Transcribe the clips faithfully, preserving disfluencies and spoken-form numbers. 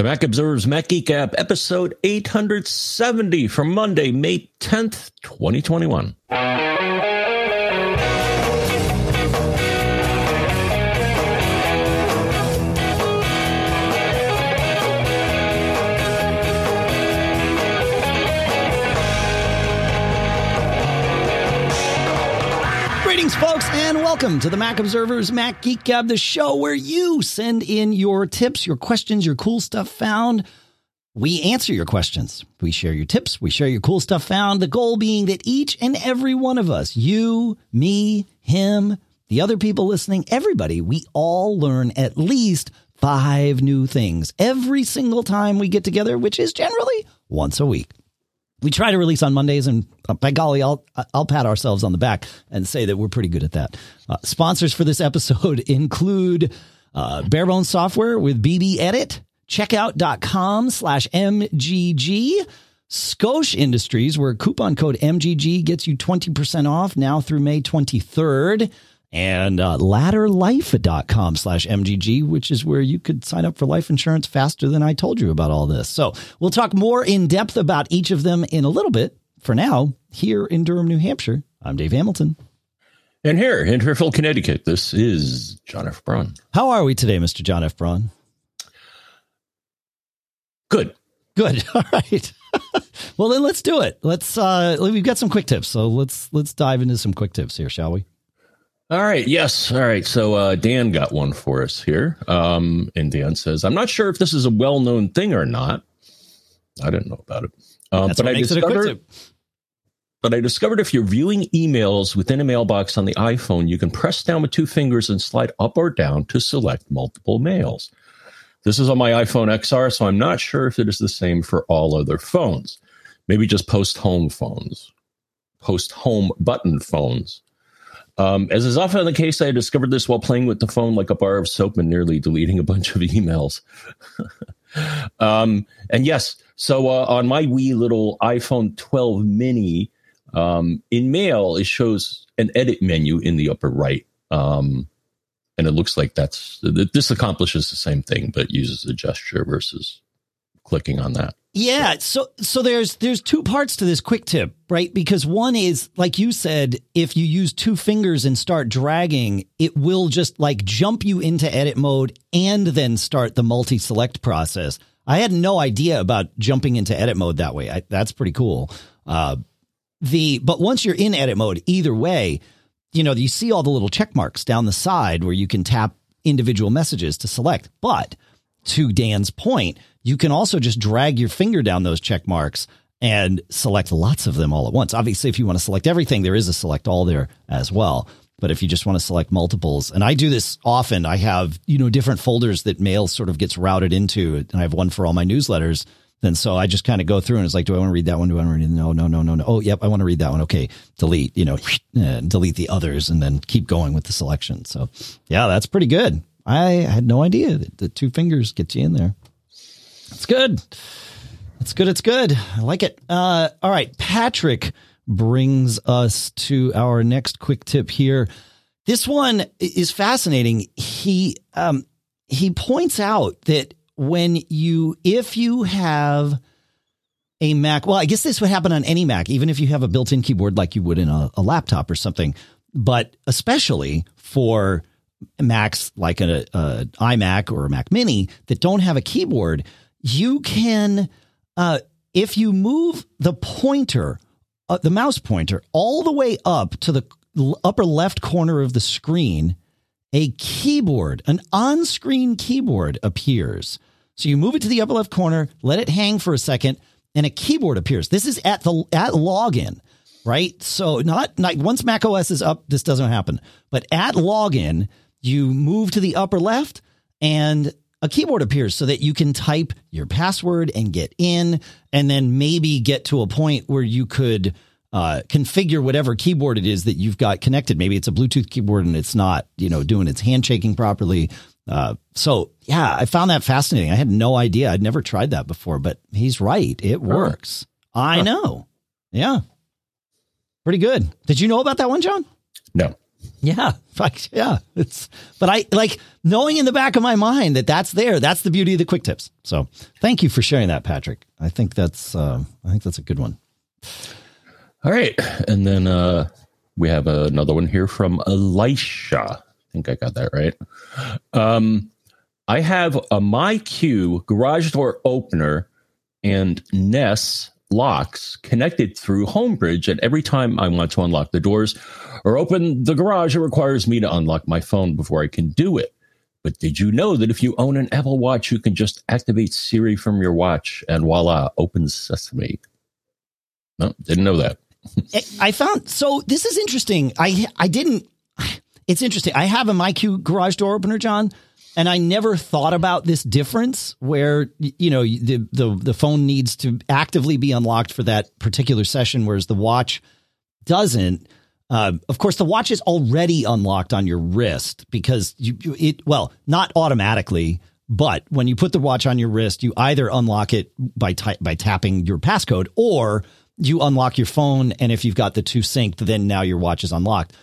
The Mac Observer's Mac Geek Gab, episode eight hundred seventy for Monday, May tenth, twenty twenty-one. Folks, and welcome to the Mac Observer's Mac Geek Gab, the show where you send in your tips, your questions, your cool stuff found. We answer your questions. We share your tips. We share your cool stuff found. The goal being that each and every one of us, you, me, him, the other people listening, everybody, we all learn at least five new things every single time we get together, which is generally once a week. We try to release on Mondays, and by golly, I'll, I'll pat ourselves on the back and say that we're pretty good at that. Uh, sponsors for this episode include uh, Barebones Software with BBEdit, checkout.com slash MGG, Scosche Industries, where coupon code M G G gets you twenty percent off now through May twenty-third, and uh, LadderLife.com slash MGG, which is where you could sign up for life insurance faster than I told you about all this. So we'll talk more in depth about each of them in a little bit. For now, here in Durham, New Hampshire, I'm Dave Hamilton. And here in Fairfield, Connecticut, this is John F. Braun. How are we today, Mister John F. Braun? Good. Good. All right. Well, then let's do it. Let's, uh, we've got some quick tips. So let's, let's dive into some quick tips here, shall we? All right. Yes. All right. So uh, Dan got one for us here. Um, and Dan says, I'm not sure if this is a well-known thing or not. I didn't know about it. Um, That's but what I makes discovered, it a quick tip. But I discovered if you're viewing emails within a mailbox on the iPhone, you can press down with two fingers and slide up or down to select multiple mails. This is on my iPhone X R, so I'm not sure if it is the same for all other phones. Maybe just post home phones, post home button phones. Um, as is often the case, I discovered this while playing with the phone like a bar of soap and nearly deleting a bunch of emails. um, and yes, so uh, on my wee little iPhone twelve mini, um, in Mail, it shows an edit menu in the upper right. Um, and it looks like that's this accomplishes the same thing, but uses a gesture versus clicking on that. Yeah. So so there's there's two parts to this quick tip, right? Because one is, like you said, if you use two fingers and start dragging, it will just like jump you into edit mode and then start the multi-select process. I had no idea about jumping into edit mode that way. I, that's pretty cool. Uh, the but once you're in edit mode, either way, you know, you see all the little check marks down the side where you can tap individual messages to select. But to Dan's point, you can also just drag your finger down those check marks and select lots of them all at once. Obviously, if you want to select everything, there is a select all there as well. But if you just want to select multiples, and I do this often, I have, you know, different folders that mail sort of gets routed into, and I have one for all my newsletters. And so I just kind of go through and it's like, do I want to read that one? Do I want to read it? No, no, no, no, no. Oh, yep. I want to read that one. Okay. Delete, you know, delete the others and then keep going with the selection. So yeah, that's pretty good. I had no idea that the two fingers get you in there. It's good. It's good. It's good. I like it. Uh, all right. Patrick brings us to our next quick tip here. This one is fascinating. He, um, he points out that when you, if you have a Mac, well, I guess this would happen on any Mac, even if you have a built-in keyboard, like you would in a, a laptop or something, but especially for Macs like an iMac or a Mac Mini that don't have a keyboard, you can, uh, if you move the pointer, uh, the mouse pointer, all the way up to the upper left corner of the screen, a keyboard, an on-screen keyboard appears. So you move it to the upper left corner, let it hang for a second, and a keyboard appears. This is at the at login, right? So not, not once macOS is up, this doesn't happen. But at login, you move to the upper left, and a keyboard appears so that you can type your password and get in, and then maybe get to a point where you could uh, configure whatever keyboard it is that you've got connected. Maybe it's a Bluetooth keyboard and it's not, you know, doing its handshaking properly. Uh, so yeah, I found that fascinating. I had no idea. I'd never tried that before, but he's right. It works. Huh. I know. Yeah. Pretty good. Did you know about that one, John? No. Yeah. Like, yeah. It's, but I like knowing in the back of my mind that that's there. That's the beauty of the quick tips. So thank you for sharing that, Patrick. I think that's, um, I think that's a good one. All right. And then, uh, we have another one here from Elisha. I think I got that right. Um, I have a MyQ garage door opener and N E S locks connected through Homebridge, and every time I want to unlock the doors or open the garage, it requires me to unlock my phone before I can do it. But did you know that if you own an Apple Watch, you can just activate Siri from your watch and voila, open sesame? No, didn't know that. I found, so this is interesting. I I didn't, it's interesting. I have a MyQ garage door opener, John, and I never thought about this difference where, you know, the, the, the phone needs to actively be unlocked for that particular session, whereas the watch doesn't. Uh, of course, the watch is already unlocked on your wrist because you, you it, well, not automatically, but when you put the watch on your wrist, you either unlock it by ty- by tapping your passcode, or you unlock your phone. And if you've got the two synced, then now your watch is unlocked.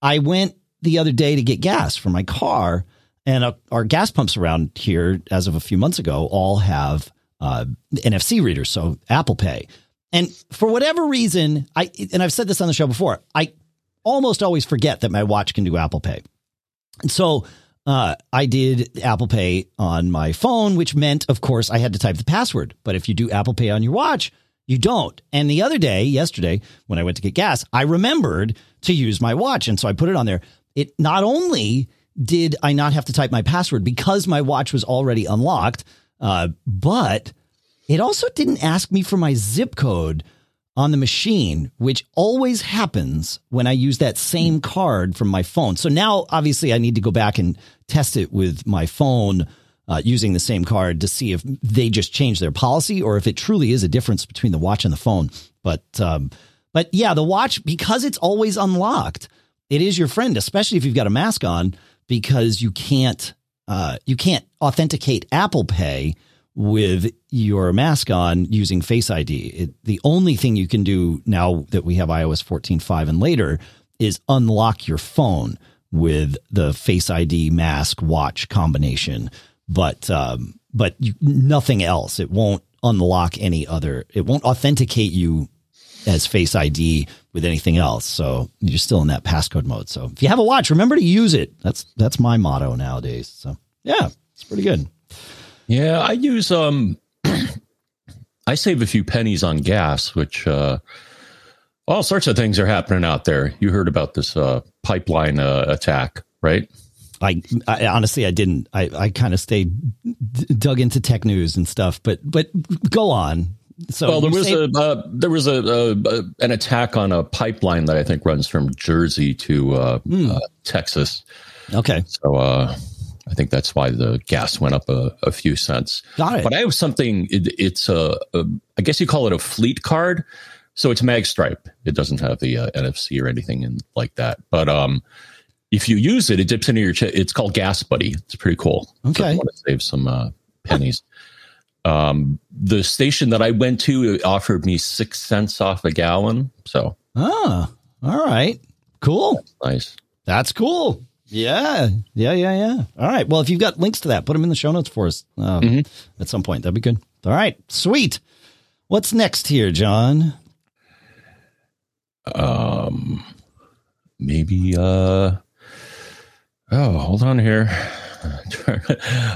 I went the other day to get gas for my car, and our gas pumps around here, as of a few months ago, all have uh, N F C readers, so Apple Pay. And for whatever reason, I and I've said this on the show before, I almost always forget that my watch can do Apple Pay. And so uh, I did Apple Pay on my phone, which meant, of course, I had to type the password. But if you do Apple Pay on your watch, you don't. And the other day, yesterday, when I went to get gas, I remembered to use my watch. And so I put it on there. It not only did I not have to type my password because my watch was already unlocked, uh, but it also didn't ask me for my zip code on the machine, which always happens when I use that same card from my phone. So now, obviously, I need to go back and test it with my phone uh, using the same card to see if they just changed their policy or if it truly is a difference between the watch and the phone. But um, but yeah, the watch, because it's always unlocked, it is your friend, especially if you've got a mask on, because you can't uh, you can't authenticate Apple Pay with your mask on using Face I D. It, the only thing you can do now that we have iOS fourteen point five and later is unlock your phone with the Face I D mask watch combination, but um, but you, nothing else. It won't unlock any other. It won't authenticate you as Face I D with anything else. So you're still in that passcode mode. So if you have a watch, remember to use it. That's, that's my motto nowadays. So yeah, it's pretty good. Yeah. I use, um, I save a few pennies on gas, which, uh, all sorts of things are happening out there. You heard about this, uh, pipeline, uh, attack, right? I, I honestly, I didn't, I, I kind of stayed d- dug into tech news and stuff, but, but go on. So well, there was, say- a, uh, there was a there was a an attack on a pipeline that I think runs from Jersey to uh, mm. uh, Texas. Okay, so uh, I think that's why the gas went up a, a few cents. Got it. But I have something. It, it's a, a I guess you call it a fleet card. So it's MagStripe. It doesn't have the uh, N F C or anything in, like that. But um, if you use it, it dips into your. Ch- it's called Gas Buddy. It's pretty cool. Okay, so I want to save some uh, pennies. Um, the station that I went to offered me six cents off a gallon. So, ah, all right, cool. That's nice. That's cool. Yeah. Yeah. Yeah. Yeah. All right. Well, if you've got links to that, put them in the show notes for us um, mm-hmm. at some point. That'd be good. All right. Sweet. What's next here, John? Um, maybe, uh, oh, hold on here.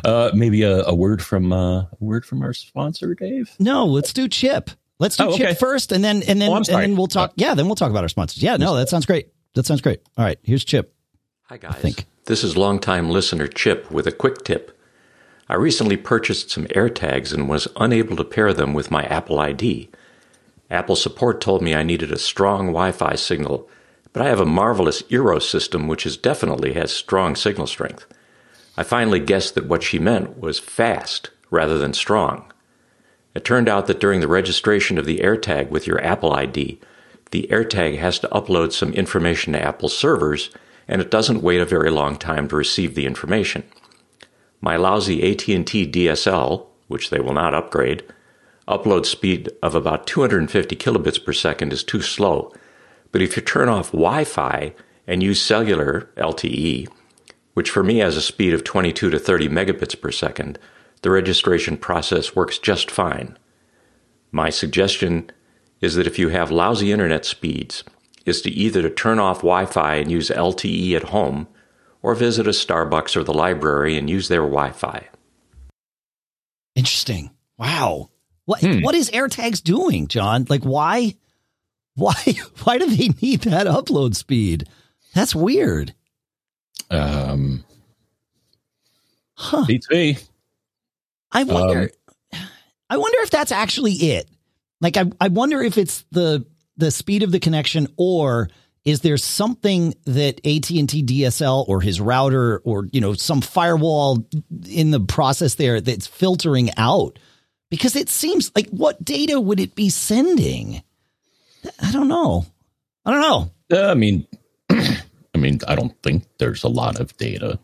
uh, maybe a, a word from uh, a word from our sponsor, Dave. No, let's do Chip. Let's do oh, Chip okay. first, and then and then oh, and then we'll talk. Yeah, then we'll talk about our sponsors. Yeah, no, that sounds great. That sounds great. All right, here's Chip. Hi guys. I think. This is longtime listener Chip with a quick tip. I recently purchased some AirTags and was unable to pair them with my Apple I D. Apple support told me I needed a strong Wi-Fi signal, but I have a marvelous Eero system, which is definitely has strong signal strength. I finally guessed that what she meant was fast rather than strong. It turned out that during the registration of the AirTag with your Apple I D, the AirTag has to upload some information to Apple servers, and it doesn't wait a very long time to receive the information. My lousy A T and T D S L, which they will not upgrade, upload speed of about two hundred fifty kilobits per second is too slow, but if you turn off Wi-Fi, and use cellular L T E, which for me has a speed of twenty-two to thirty megabits per second, the registration process works just fine. My suggestion is that if you have lousy internet speeds, is to either to turn off Wi-Fi and use L T E at home, or visit a Starbucks or the library and use their Wi-Fi. Interesting. Wow. What hmm. what is AirTags doing, John? Like, why, why, why do they need that upload speed? That's weird. Um. Huh. B T. I wonder. Um, I wonder if that's actually it. Like, I I wonder if it's the the speed of the connection, or is there something that A T and T D S L or his router or, you know, some firewall in the process there that's filtering out? Because it seems like, what data would it be sending? I don't know. I don't know. Uh, I mean, I mean, I don't think there's a lot of data.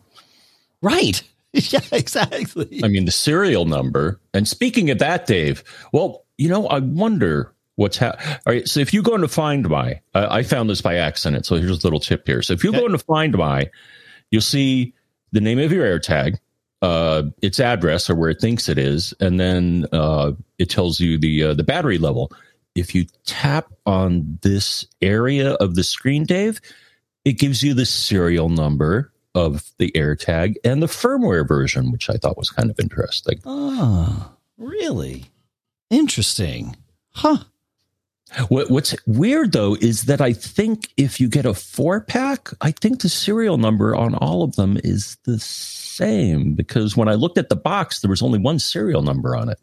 Right. Yeah, exactly. I mean, the serial number. And speaking of that, Dave, well, you know, I wonder what's happening. All right. So if you go into Find My, uh, I found this by accident. So here's a little tip here. So if you okay. go into Find My, you'll see the name of your AirTag, uh, its address or where it thinks it is. And then uh, it tells you the uh, the battery level. If you tap on this area of the screen, Dave, it gives you the serial number of the AirTag and the firmware version, which I thought was kind of interesting. Oh, really? Interesting. Huh. What, what's weird, though, is that I think if you get a four-pack, I think the serial number on all of them is the same, because when I looked at the box, there was only one serial number on it.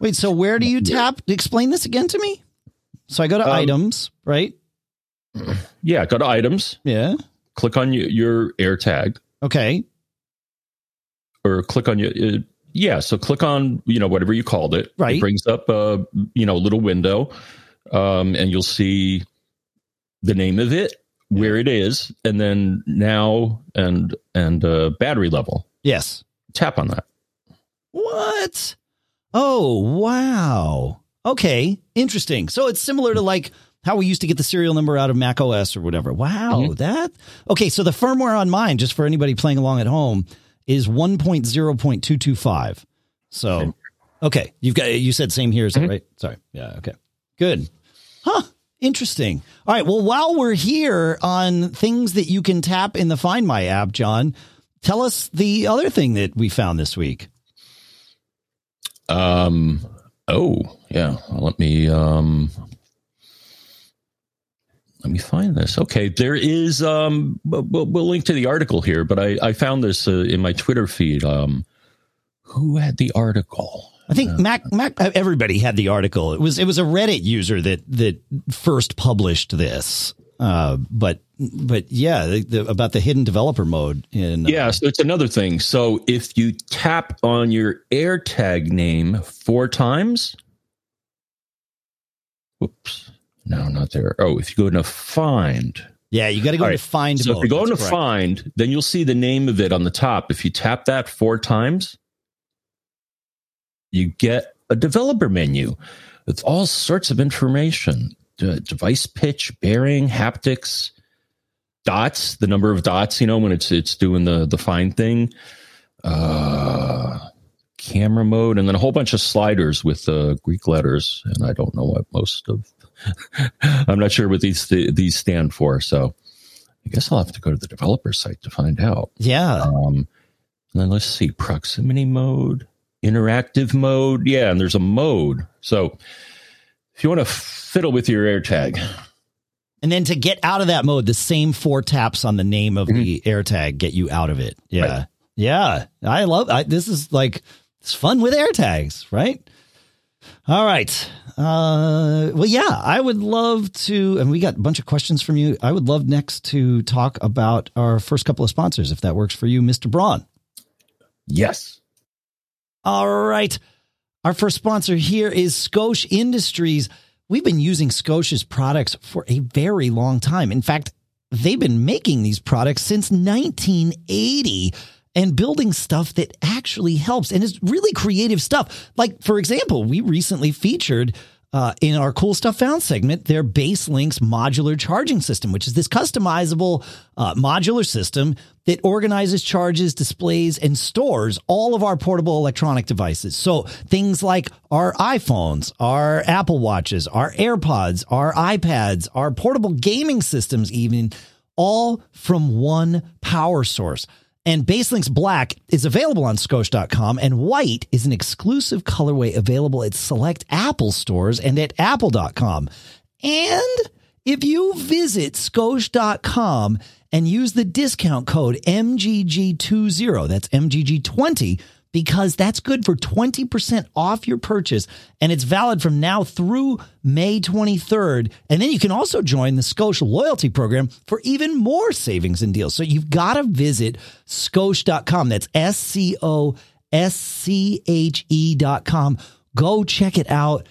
Wait, so where do you tap? Explain this again to me. So I go to um, items, right? Yeah, go to items. Yeah. Click on your, your AirTag. Okay. Or click on your... Uh, yeah, so click on, you know, whatever you called it. Right. It brings up a, you know, little window, um, and you'll see the name of it, where it is, and then now and and uh, battery level. Yes. Tap on that. What? Oh, wow. Okay, interesting. So it's similar to, like, how we used to get the serial number out of macOS or whatever. Wow, mm-hmm. that... Okay, so the firmware on mine, just for anybody playing along at home, is one point oh point two two five. So, okay, you've got, you said same here, is mm-hmm. that right? Sorry. Yeah, okay. Good. Huh, interesting. All right, well, while we're here on things that you can tap in the Find My app, John, tell us the other thing that we found this week. Um, oh, yeah. Let me... Um... Let me find this. Okay, there is, um, we'll, we'll link to the article here, but I, I found this uh, in my Twitter feed. Um, who had the article? I think uh, Mac, Mac, everybody had the article. It was, it was a Reddit user that, that first published this. Uh, but, but yeah, the, the, about the hidden developer mode in. Uh, yeah, so it's another thing. So if you tap on your AirTag name four times. Whoops. No, not there. Oh, if you go into Find. Yeah, you got to go to Find. So if you go into Find, then you'll see the name of it on the top. If you tap that four times, you get a developer menu with all sorts of information. D- device pitch, bearing, haptics, dots, the number of dots, you know, when it's it's doing the, the Find thing. Uh... camera mode, and then a whole bunch of sliders with uh, Greek letters, and I don't know what most of I'm not sure what these th- these stand for, so I guess I'll have to go to the developer site to find out. Yeah. Um, and then let's see, proximity mode, interactive mode, yeah, and there's a mode. So if you want to fiddle with your AirTag. And then to get out of that mode, the same four taps on the name of mm-hmm. the AirTag get you out of it. Yeah. Right. Yeah. I love I, this is like... It's fun with AirTags, right? All right. Uh, well, yeah, I would love to, and we got a bunch of questions from you. I would love next to talk about our first couple of sponsors, if that works for you, Mister Braun. Yes. All right. Our first sponsor here is Scosche Industries. We've been using Scosche's products for a very long time. In fact, they've been making these products since nineteen eighty. And building stuff that actually helps and is really creative stuff. Like, for example, we recently featured Uh, in our Cool Stuff Found segment, their BaseLink's modular charging system, which is this customizable uh, modular system that organizes, charges, displays, and stores all of our portable electronic devices. So things like our iPhones, our Apple Watches, our AirPods, our iPads, our portable gaming systems even, all from one power source. And BaseLink's black is available on Scosche dot com, and white is an exclusive colorway available at select Apple stores and at Apple dot com. And if you visit Scosche dot com and use the discount code M G G twenty, that's M G G twenty, because that's good for twenty percent off your purchase, and it's valid from now through May twenty-third. And then you can also join the Scosche loyalty program for even more savings and deals. So you've got to visit Scosche dot com. That's S C O S C H E dot com. Go check it out.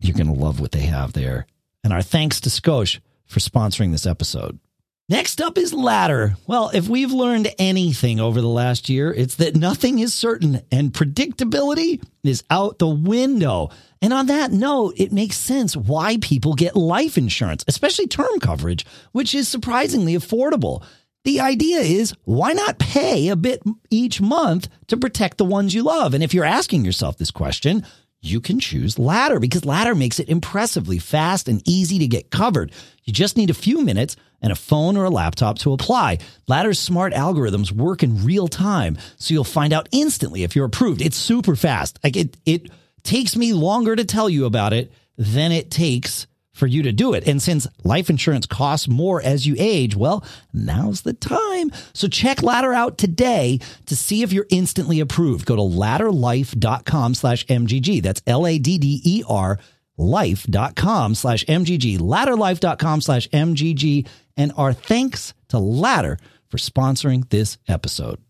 You're going to love what they have there. And our thanks to Scosche for sponsoring this episode. Next up is Ladder. Well, if we've learned anything over the last year, it's that nothing is certain and predictability is out the window. And on that note, it makes sense why people get life insurance, especially term coverage, which is surprisingly affordable. The idea is, why not pay a bit each month to protect the ones you love? And if you're asking yourself this question, you can choose Ladder, because Ladder makes it impressively fast and easy to get covered. You just need a few minutes and a phone or a laptop to apply. Ladder's smart algorithms work in real time, so you'll find out instantly if you're approved. It's super fast. Like it, it takes me longer to tell you about it than it takes for you to do it. And since life insurance costs more as you age, well, now's the time. So check Ladder out today to see if you're instantly approved. Go to ladder life dot com slash M G G. That's L A D D E R life dot com slash M G G. ladder life dot com slash M G G. And our thanks to Ladder for sponsoring this episode.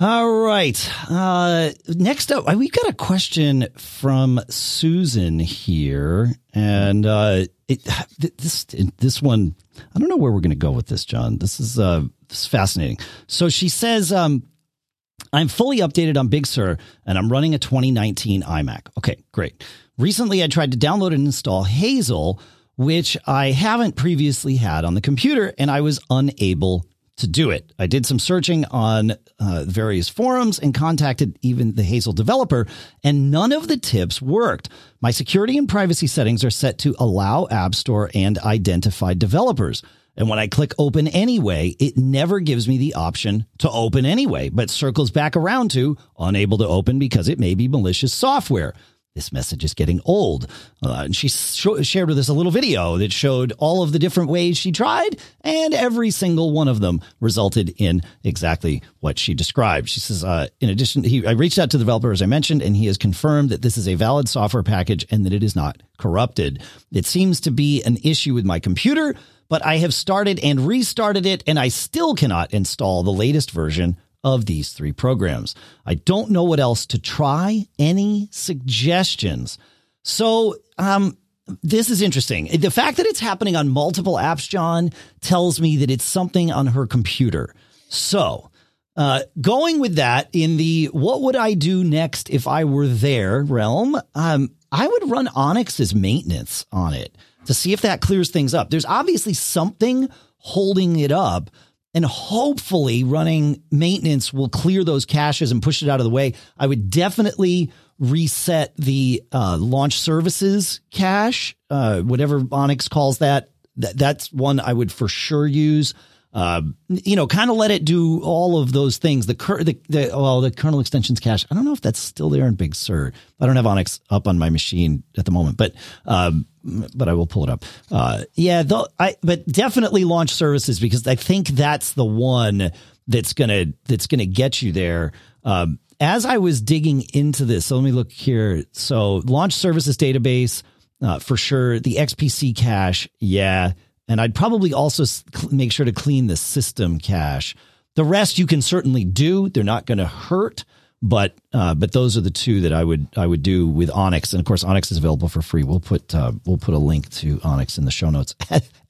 All right. Uh, next up, we've got a question from Susan here, and uh, it, this this one, I don't know where we're going to go with this, John. This is uh, this is fascinating. So she says, um, "I'm fully updated on Big Sur, and I'm running a twenty nineteen iMac." Okay, great. Recently, I tried to download and install Hazel, which I haven't previously had on the computer, and I was unable to. to do it. I did some searching on uh, various forums and contacted even the Hazel developer, and none of the tips worked. My security and privacy settings are set to allow App Store and identify developers. And when I click open anyway, it never gives me the option to open anyway, but circles back around to unable to open because it may be malicious software. This message is getting old. Uh, and she sh- shared with us a little video that showed all of the different ways she tried, and every single one of them resulted in exactly what she described. She says, uh, in addition, he, I reached out to the developer, as I mentioned, and he has confirmed that this is a valid software package and that it is not corrupted. It seems to be an issue with my computer, but I have started and restarted it, and I still cannot install the latest version of these three programs. I don't know what else to try. Any suggestions? So um, this is interesting. The fact that it's happening on multiple apps, John, tells me that it's something on her computer. So uh, going with that in the what would I do next if I were there realm, um, I would run Onyx's maintenance on it to see if that clears things up. There's obviously something holding it up, and hopefully running maintenance will clear those caches and push it out of the way. I would definitely reset the uh, launch services cache, uh, whatever Onyx calls that. Th- that's one I would for sure use. Uh, you know, kind of let it do all of those things. The, cur- the, the, well, the kernel extensions cache. I don't know if that's still there in Big Sur. I don't have Onyx up on my machine at the moment, but, um, but I will pull it up. Uh, yeah, though I, but definitely launch services, because I think that's the one that's going to, that's going to get you there. Um, as I was digging into this, so let me look here. So launch services database, uh, for sure. The X P C cache. Yeah. And I'd probably also make sure to clean the system cache. The rest you can certainly do. They're not going to hurt, but uh, but those are the two that I would I would do with Onyx. And of course, Onyx is available for free. We'll put uh, we'll put a link to Onyx in the show notes,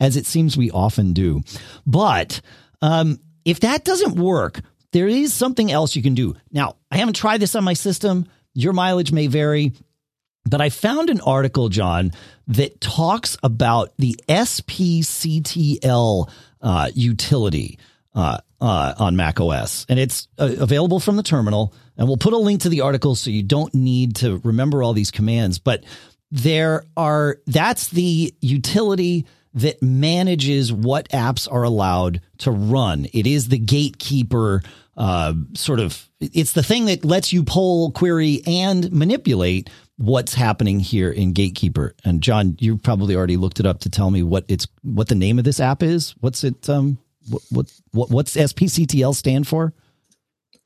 as it seems we often do. But um, if that doesn't work, there is something else you can do. Now, I haven't tried this on my system. Your mileage may vary. But I found an article, John, that talks about the S P C T L uh, utility uh, uh, on macOS. And it's uh, available from the terminal. And we'll put a link to the article so you don't need to remember all these commands. But there are that's the utility that manages what apps are allowed to run. It is the gatekeeper uh, sort of it's the thing that lets you poll, query and manipulate what's happening here in Gatekeeper. And John, you probably already looked it up to tell me what it's what the name of this app is. What's it? Um, what, what, what what's S P C T L stand for?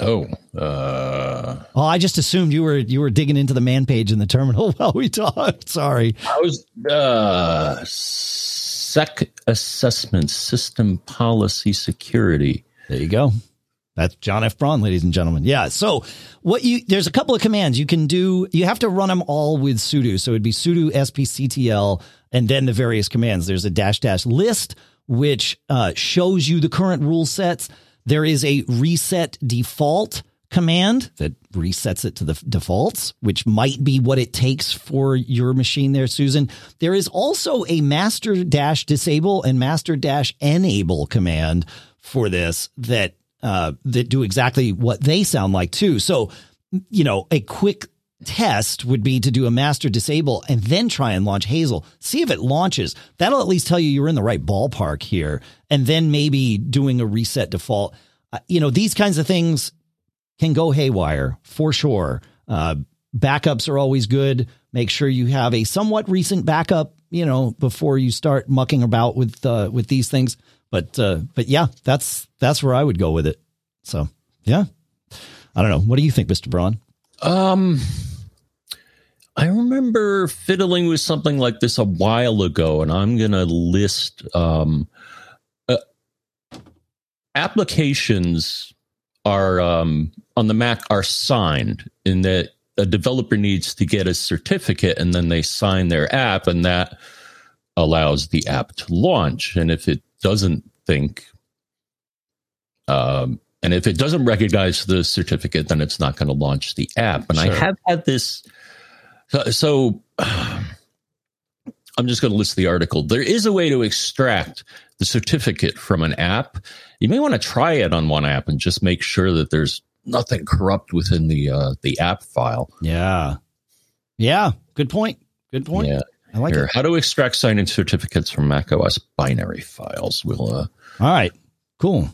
Oh, uh, oh, I just assumed you were you were digging into the man page in the terminal while we talked. Sorry. I was uh, sec assessment system policy security. There you go. That's John F. Braun, ladies and gentlemen. Yeah. So what you there's a couple of commands you can do. You have to run them all with sudo. So it'd be sudo S P C T L and then the various commands. There's a dash dash list, which uh, shows you the current rule sets. There is a reset default command that resets it to the defaults, which might be what it takes for your machine there, Susan. There is also a master dash disable and master dash enable command for this that Uh, that do exactly what they sound like too. So, you know, a quick test would be to do a master disable and then try and launch Hazel. See if it launches. That'll at least tell you you're in the right ballpark here. And then maybe doing a reset default. Uh, you know, these kinds of things can go haywire for sure. Uh, backups are always good. Make sure you have a somewhat recent backup, you know, before you start mucking about with uh, with these things. But uh, but yeah, that's that's where I would go with it. So, yeah, I don't know. What do you think, Mister Braun? Um, I remember fiddling with something like this a while ago, and I'm going to list um, uh, applications are um, on the Mac are signed in that a developer needs to get a certificate and then they sign their app and that allows the app to launch. And if it doesn't think, um, and if it doesn't recognize the certificate, then it's not going to launch the app. And sure. I have had this. So, so uh, I'm just going to list the article. There is a way to extract the certificate from an app. You may want to try it on one app and just make sure that there's nothing corrupt within the uh, the app file. Yeah. Yeah. Good point. Good point. Yeah. I like Here, it. How to extract sign-in certificates from macOS binary files. We'll uh, all right, cool.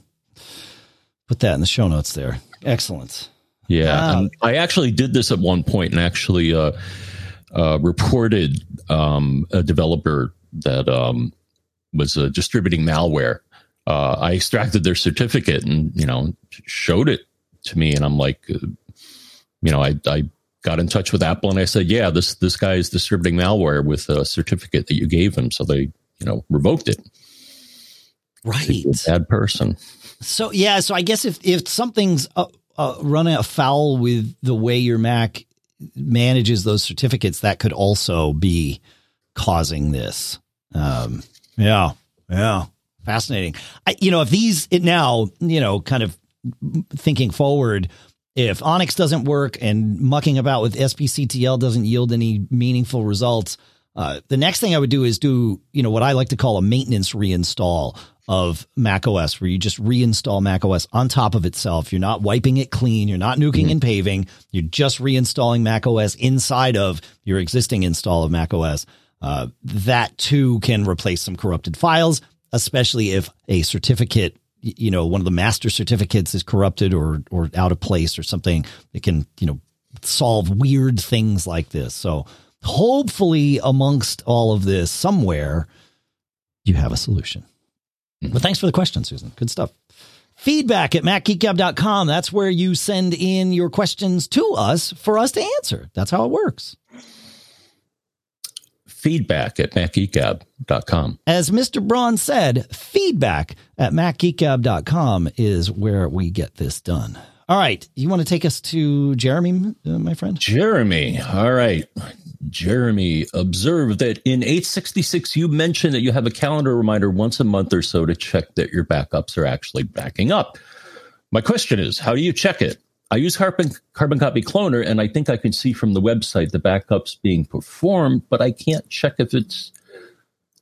Put that in the show notes there. Excellent. Yeah, um, I actually did this at one point and actually uh, uh, reported um, a developer that um, was uh, distributing malware. Uh, I extracted their certificate and you know showed it to me, and I'm like, uh, you know, I. I got in touch with Apple and I said, yeah, this, this guy is distributing malware with a certificate that you gave him. So they, you know, revoked it. Right. Bad person. So, yeah. So I guess if, if something's uh, uh, running afoul with the way your Mac manages those certificates, that could also be causing this. Um, yeah. Yeah. Fascinating. I, you know, if these it now, you know, kind of thinking forward, if Onyx doesn't work and mucking about with S P C T L doesn't yield any meaningful results, uh, the next thing I would do is do, you know, what I like to call a maintenance reinstall of macOS, where you just reinstall macOS on top of itself. You're not wiping it clean. You're not nuking mm-hmm. and paving. You're just reinstalling macOS inside of your existing install of macOS. Uh, that, too, can replace some corrupted files, especially if a certificate you know, one of the master certificates is corrupted or, or out of place or something that can, you know, solve weird things like this. So hopefully amongst all of this somewhere you have a solution, but thanks for the question, Susan. Good stuff. Feedback at mac geek gab dot com. That's where you send in your questions to us for us to answer. That's how it works. Feedback at mac geek gab dot com. As Mister Braun said, feedback at mac geek gab dot com is where we get this done. All right. You want to take us to Jeremy, uh, my friend? Jeremy. All right. Jeremy, observe that in eight sixty-six, you mentioned that you have a calendar reminder once a month or so to check that your backups are actually backing up. My question is, how do you check it? I use Carbon, Carbon Copy Cloner, and I think I can see from the website the backups being performed, but I can't check if it's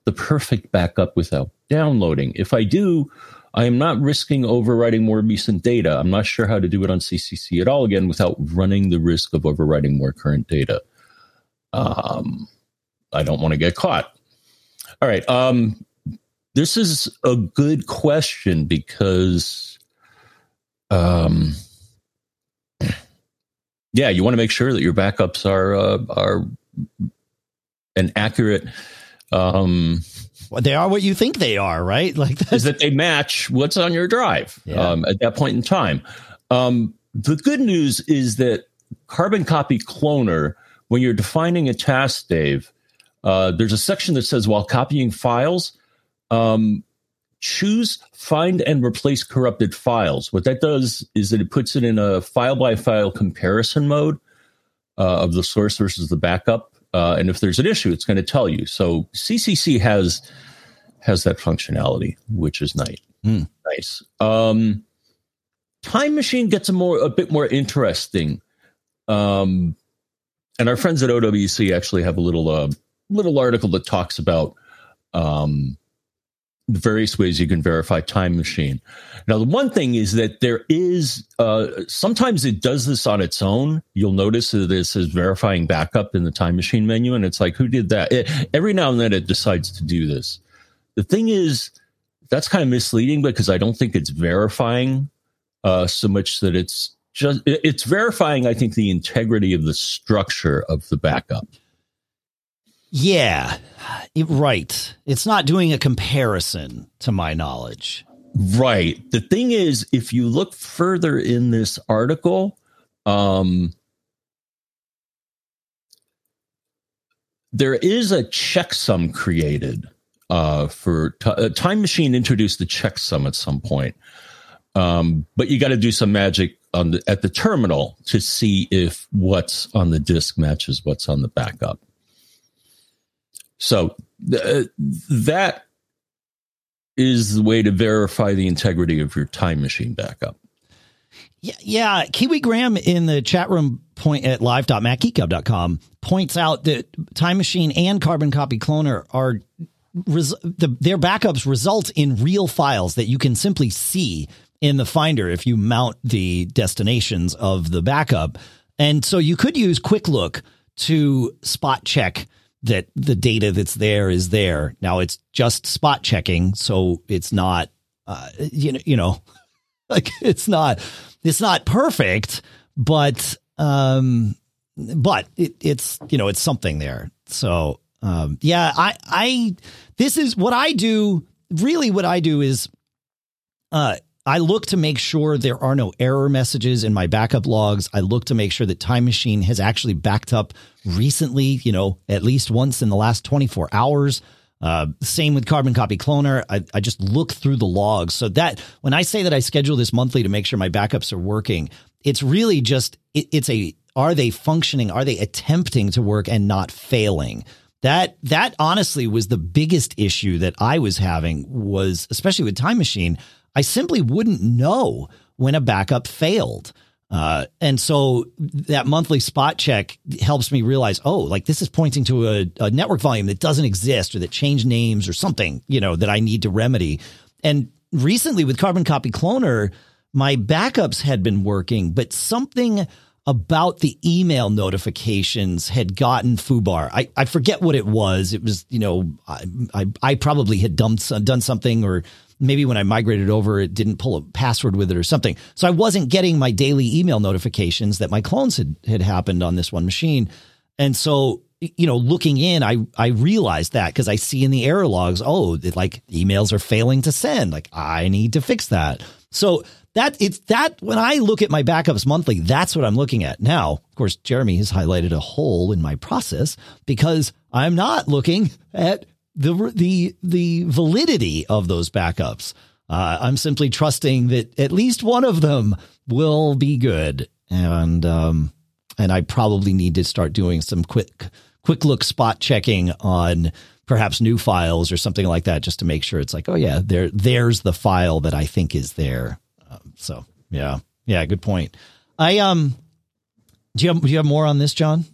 the perfect backup without downloading. If I do, I am not risking overwriting more recent data. I'm not sure how to do it on C C C at all again without running the risk of overwriting more current data. Um, I don't want to get caught. All right. Um, this is a good question because, um, yeah, you want to make sure that your backups are uh, are an accurate. Um, well, they are what you think they are, right? Like that's... is that they match what's on your drive yeah. um, at that point in time. Um, the good news is that Carbon Copy Cloner, when you're defining a task, Dave, uh, there's a section that says while copying files, um, choose find and replace corrupted files. What that does is that it puts it in a file by file comparison mode uh, of the source versus the backup. Uh, and if there's an issue, it's going to tell you. So C C C has has that functionality, which is nice. Mm. Nice. Um, Time Machine gets a more a bit more interesting. Um, And our friends at O W C actually have a little uh, little article that talks about um, the various ways you can verify Time Machine. Now, the one thing is that there is, uh, sometimes it does this on its own. You'll notice that it says verifying backup in the Time Machine menu, and it's like, who did that? It, every now and then it decides to do this. The thing is, that's kind of misleading because I don't think it's verifying uh, so much that it's, Just, it's verifying, I think, the integrity of the structure of the backup. Yeah, it, right. It's not doing a comparison, to my knowledge. Right. The thing is, if you look further in this article, um, there is a checksum created uh, for t- uh, Time Machine introduced the checksum at some point. Um, but you got to do some magic on the, at the terminal to see if what's on the disk matches what's on the backup. So th- that is the way to verify the integrity of your Time Machine backup. Yeah, yeah. Kiwi Graham in the chat room point at live dot mac geek gab dot com points out that Time Machine and Carbon Copy Cloner are res- the, their backups result in real files that you can simply see in the Finder if you mount the destinations of the backup. And so you could use Quick Look to spot check that the data that's there is there. Now it's just spot checking. So it's not, uh, you know, you know, like it's not, it's not perfect, but, um, but it, it's, you know, it's something there. So, um, yeah, I, I, this is what I do. Really what I do is, uh, I look to make sure there are no error messages in my backup logs. I look to make sure that Time Machine has actually backed up recently, you know, at least once in the last twenty-four hours. Uh, same with Carbon Copy Cloner. I, I just look through the logs. So that when I say that I schedule this monthly to make sure my backups are working, it's really just it, it's a are they functioning? Are they attempting to work and not failing? That that honestly was the biggest issue that I was having was especially with Time Machine. I simply wouldn't know when a backup failed. Uh, and so that monthly spot check helps me realize, oh, like this is pointing to a, a network volume that doesn't exist or that changed names or something, you know, that I need to remedy. And recently with Carbon Copy Cloner, my backups had been working, but something about the email notifications had gotten foobar. I, I forget what it was. It was, you know, I, I, I probably had done, done something or maybe when I migrated over, it didn't pull a password with it or something. So I wasn't getting my daily email notifications that my clones had, had happened on this one machine. And so, you know, looking in, I, I realized that because I see in the error logs, oh, it, like emails are failing to send. Like I need to fix that. So that it's that when I look at my backups monthly, that's what I'm looking at. Now, of course, Jeremy has highlighted a hole in my process because I'm not looking at the the the validity of those backups. Uh, I'm simply trusting that at least one of them will be good. And um, and I probably need to start doing some quick quick look spot checking on perhaps new files or something like that, just to make sure it's like, oh, yeah, there there's the file that I think is there. So, yeah, yeah, good point. I um, do you have, do you have more on this, John?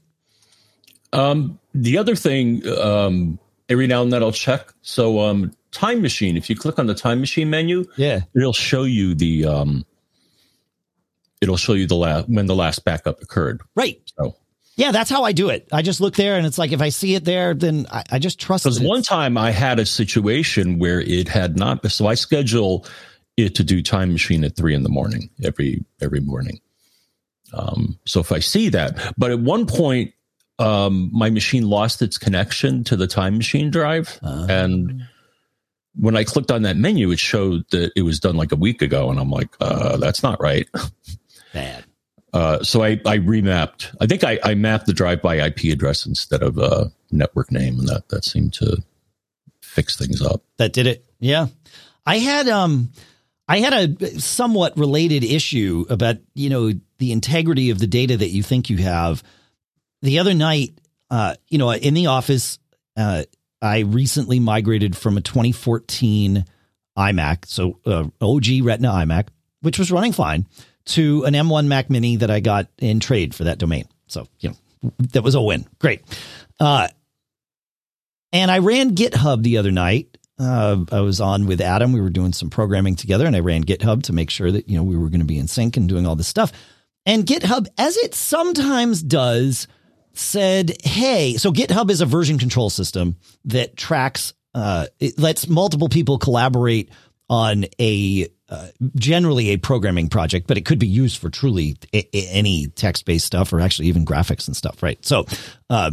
Um, the other thing, um, every now and then I'll check. So, um, Time Machine. If you click on the Time Machine menu, yeah, it'll show you the um, it'll show you the last when the last backup occurred. Right. So. Yeah, that's how I do it. I just look there, and it's like if I see it there, then I, I just trust it. Because one time I had a situation where it had not. So I schedule it to do Time Machine at three in the morning every every morning. Um, so if I see that, but at one point um, my machine lost its connection to the Time Machine drive, uh-huh. and when I clicked on that menu, it showed that it was done like a week ago, and I'm like, uh, that's not right. Bad. Uh, so I, I remapped. I think I, I mapped the drive by I P address instead of uh, network name, and that, that seemed to fix things up. That did it. Yeah, I had um, I had a somewhat related issue about you know the integrity of the data that you think you have. The other night, uh, you know, in the office, uh, I recently migrated from a twenty fourteen iMac, so uh, O G Retina iMac, which was running fine, to an M one Mac Mini that I got in trade for that domain. So, you know, that was a win. Great. Uh, and I ran GitHub the other night. Uh, I was on with Adam. We were doing some programming together, and I ran GitHub to make sure that, you know, we were going to be in sync and doing all this stuff. And GitHub, as it sometimes does, said, hey, so GitHub is a version control system that tracks, uh, it lets multiple people collaborate on a Uh, generally a programming project, but it could be used for truly a- a- any text-based stuff, or actually even graphics and stuff, right? So, uh,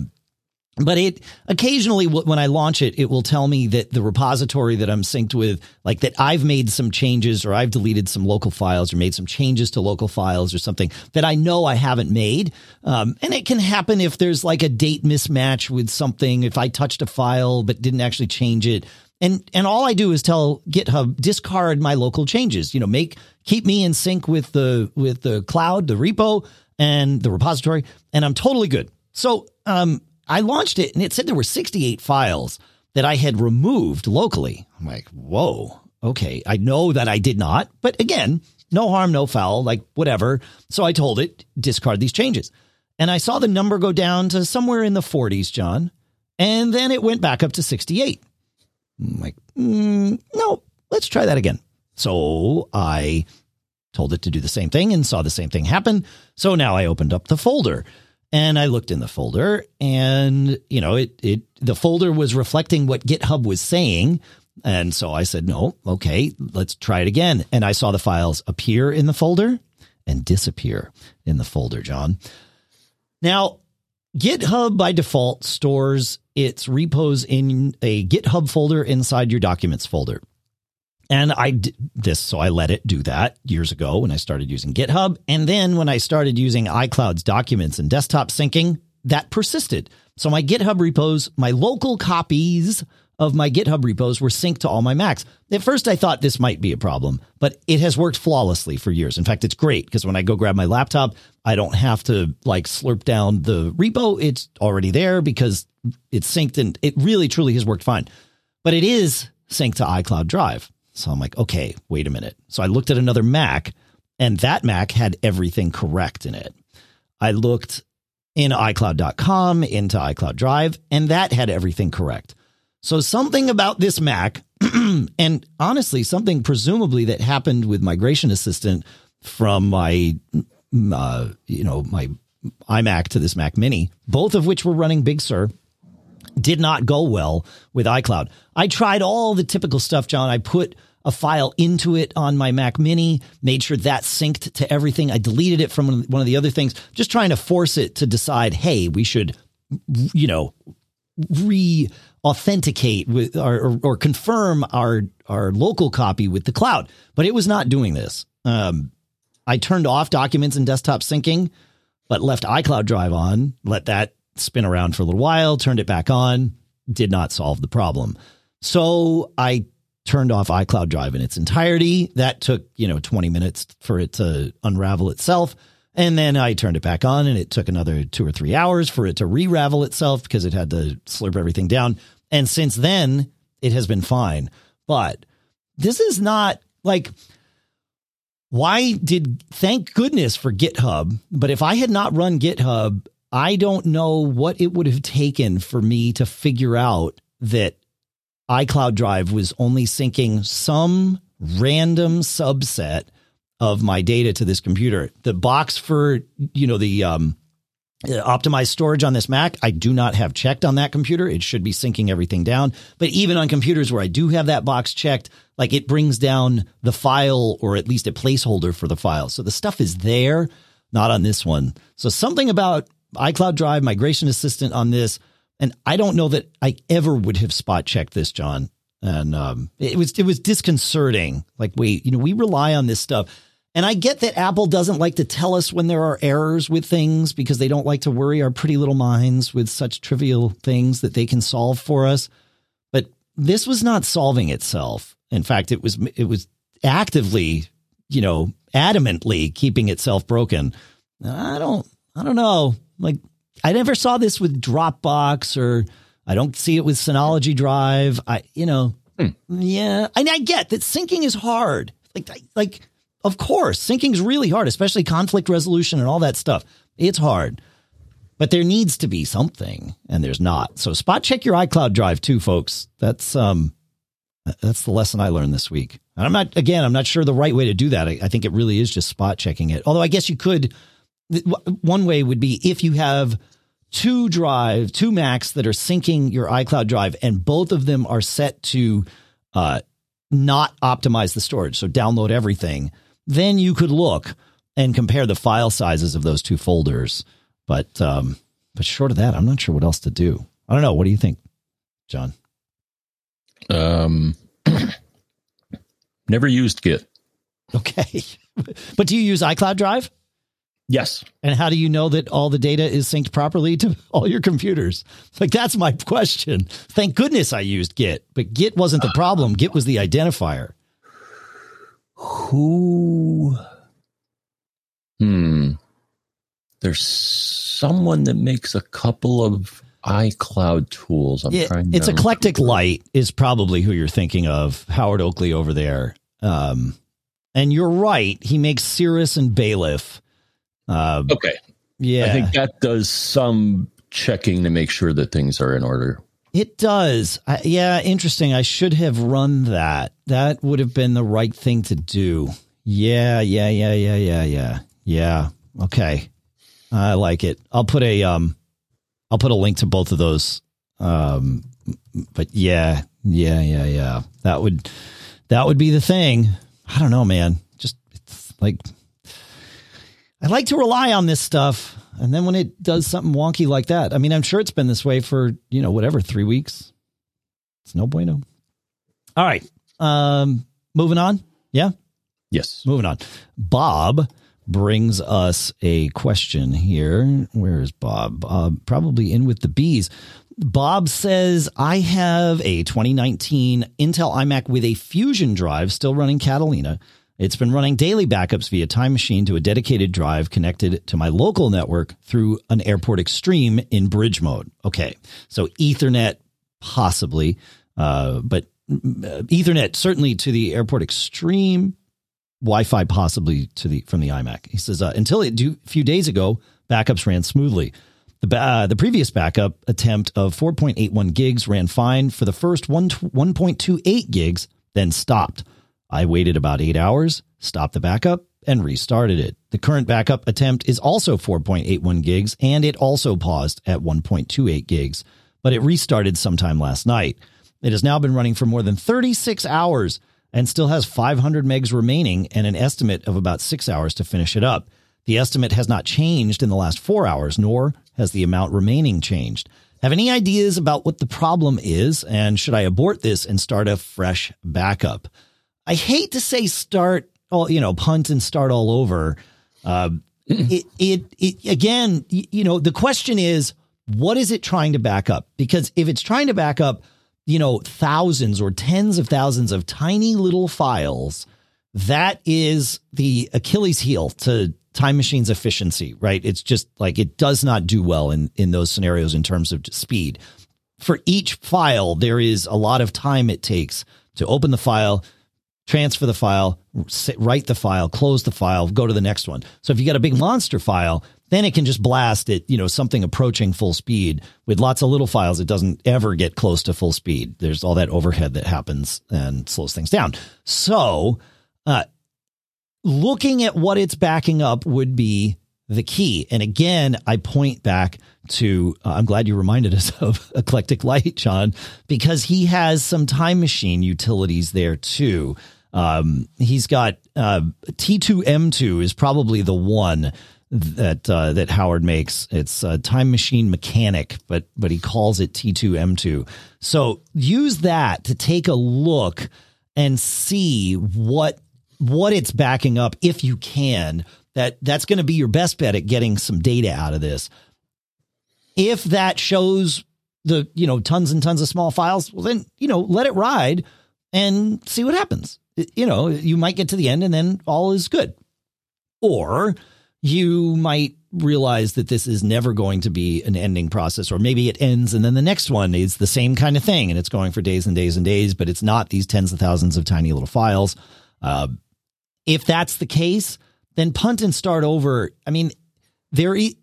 but it occasionally, w- when I launch it, it will tell me that the repository that I'm synced with, like that I've made some changes, or I've deleted some local files, or made some changes to local files, or something that I know I haven't made. Um, and it can happen if there's like a date mismatch with something, if I touched a file but didn't actually change it. And and all I do is tell GitHub, discard my local changes, you know, make keep me in sync with the with the cloud, the repo, and the repository. And I'm totally good. So um, I launched it, and it said there were sixty-eight files that I had removed locally. I'm like, whoa, OK, I know that I did not. But again, no harm, no foul, like whatever. So I told it, discard these changes. And I saw the number go down to somewhere in the forties, John. And then it went back up to sixty-eight. I'm like, mm, no, let's try that again. So I told it to do the same thing and saw the same thing happen. So now I opened up the folder, and I looked in the folder, and, you know, it, it, the folder was reflecting what GitHub was saying. And so I said, no, okay, let's try it again. And I saw the files appear in the folder and disappear in the folder, John. Now, GitHub by default stores its repos in a GitHub folder inside your documents folder. And I did this, so I let it do that years ago when I started using GitHub. And then when I started using iCloud's documents and desktop syncing, that persisted. So my GitHub repos, my local copies of my GitHub repos were synced to all my Macs. At first, I thought this might be a problem, but it has worked flawlessly for years. In fact, it's great because when I go grab my laptop, I don't have to like slurp down the repo. It's already there because it's synced, and it really, truly has worked fine. But it is synced to iCloud Drive. So I'm like, okay, wait a minute. So I looked at another Mac, and that Mac had everything correct in it. I looked in iCloud dot com into iCloud Drive, and that had everything correct. So something about this Mac, and honestly, something presumably that happened with Migration Assistant from my, uh, you know, my iMac to this Mac Mini, both of which were running Big Sur, did not go well with iCloud. I tried all the typical stuff, John. I put a file into it on my Mac Mini, made sure that synced to everything. I deleted it from one of the other things, just trying to force it to decide, hey, we should, you know, re- authenticate with or, or confirm our our local copy with the cloud, but it was not doing this. Um, I turned off documents and desktop syncing, but left iCloud Drive on, let that spin around for a little while, turned it back on, did not solve the problem. So I turned off iCloud Drive in its entirety. That took, you know, twenty minutes for it to unravel itself. And then I turned it back on, and it took another two or three hours for it to re-ravel itself because it had to slurp everything down. And since then, it has been fine. But this is not like, why did, thank goodness for GitHub, but if I had not run GitHub, I don't know what it would have taken for me to figure out that iCloud Drive was only syncing some random subset of my data to this computer. The box for, you know, the um, optimized storage on this Mac, I do not have checked on that computer. It should be syncing everything down. But even on computers where I do have that box checked, like it brings down the file or at least a placeholder for the file. So the stuff is there, not on this one. So something about iCloud Drive, Migration Assistant on this. And I don't know that I ever would have spot checked this, John. And um, it was it was disconcerting. Like, we, you know, we rely on this stuff. And I get that Apple doesn't like to tell us when there are errors with things because they don't like to worry our pretty little minds with such trivial things that they can solve for us. But this was not solving itself. In fact, it was it was actively, you know, adamantly keeping itself broken. I don't I don't know. Like, I never saw this with Dropbox, or I don't see it with Synology Drive. I, you know, hmm. yeah, and I get that syncing is hard. Like, like, of course, syncing is really hard, especially conflict resolution and all that stuff. It's hard, but there needs to be something, and there's not. So spot check your iCloud Drive too, folks. That's, um, that's the lesson I learned this week. And I'm not, again, I'm not sure the right way to do that. I, I think it really is just spot checking it. Although I guess you could, one way would be if you have two drive, two Macs that are syncing your iCloud Drive, and both of them are set to uh, not optimize the storage, so download everything, then you could look and compare the file sizes of those two folders. But um, but short of that, I'm not sure what else to do. I don't know. What do you think, John? Um, never used Git. Okay. But do you use iCloud Drive? Yes. And how do you know that all the data is synced properly to all your computers? Like, that's my question. Thank goodness I used Git, but Git wasn't the problem. Git was the identifier. Who? Hmm. There's someone that makes a couple of iCloud tools. I'm it, trying to It's remember. Eclectic Light is probably who you're thinking of. Howard Oakley over there. Um, and you're right. He makes Cirrus and Bailiff. Uh, okay. Yeah. I think that does some checking to make sure that things are in order. It does. I, yeah. Interesting. I should have run that. That would have been the right thing to do. Yeah. Yeah. Yeah. Yeah. Yeah. Yeah. Yeah. Okay. I like it. I'll put a, um, I'll put a link to both of those. Um, but yeah, yeah, yeah, yeah. That would, that would be the thing. I don't know, man. Just it's like, I like to rely on this stuff. And then when it does something wonky like that, I mean, I'm sure it's been this way for, you know, whatever, three weeks. It's no bueno. All right. Um, moving on. Yeah. Yes. Moving on. Bob brings us a question here. Where is Bob? Uh, probably in with the bees. Bob says, I have a twenty nineteen Intel iMac with a Fusion drive still running Catalina. It's been running daily backups via Time Machine to a dedicated drive connected to my local network through an Airport Extreme in bridge mode. Okay, so Ethernet possibly, uh, but Ethernet certainly to the Airport Extreme, Wi-Fi possibly to the from the iMac. He says, uh, until a few days ago, backups ran smoothly. The, uh, the previous backup attempt of four point eight one gigs ran fine for the first one, one point two eight gigs, then stopped. I waited about eight hours, stopped the backup, and restarted it. The current backup attempt is also four point eight one gigs, and it also paused at one point two eight gigs, but it restarted sometime last night. It has now been running for more than thirty-six hours and still has five hundred megs remaining and an estimate of about six hours to finish it up. The estimate has not changed in the last four hours, nor has the amount remaining changed. Have any ideas about what the problem is, and should I abort this and start a fresh backup? I hate to say start, all you know, punt and start all over. Uh, it, it, it, again, you know, the question is, what is it trying to back up? Because if it's trying to back up, you know, thousands or tens of thousands of tiny little files, that is the Achilles heel to Time Machine's efficiency, right? It's just like, it does not do well in, in those scenarios in terms of speed. For each file, there is a lot of time it takes to open the file, transfer the file, write the file, close the file, go to the next one. So if you got a big monster file, then it can just blast at, you know, something approaching full speed. With lots of little files, it doesn't ever get close to full speed. There's all that overhead that happens and slows things down. So uh, looking at what it's backing up would be the key. And again, I point back to, uh, I'm glad you reminded us of Eclectic Light, John, because he has some Time Machine utilities there too. Um, he's got uh, T two M two is probably the one that uh, that Howard makes. It's a Time Machine mechanic, but but he calls it T two M two. So use that to take a look and see what what it's backing up if you can. That that's going to be your best bet at getting some data out of this. If that shows the, you know, tons and tons of small files, well, then, you know, let it ride and see what happens. You know, you might get to the end and then all is good. Or you might realize that this is never going to be an ending process, or maybe it ends and then the next one is the same kind of thing. And it's going for days and days and days, but it's not these tens of thousands of tiny little files. Uh, if that's the case, then punt and start over. I mean, there is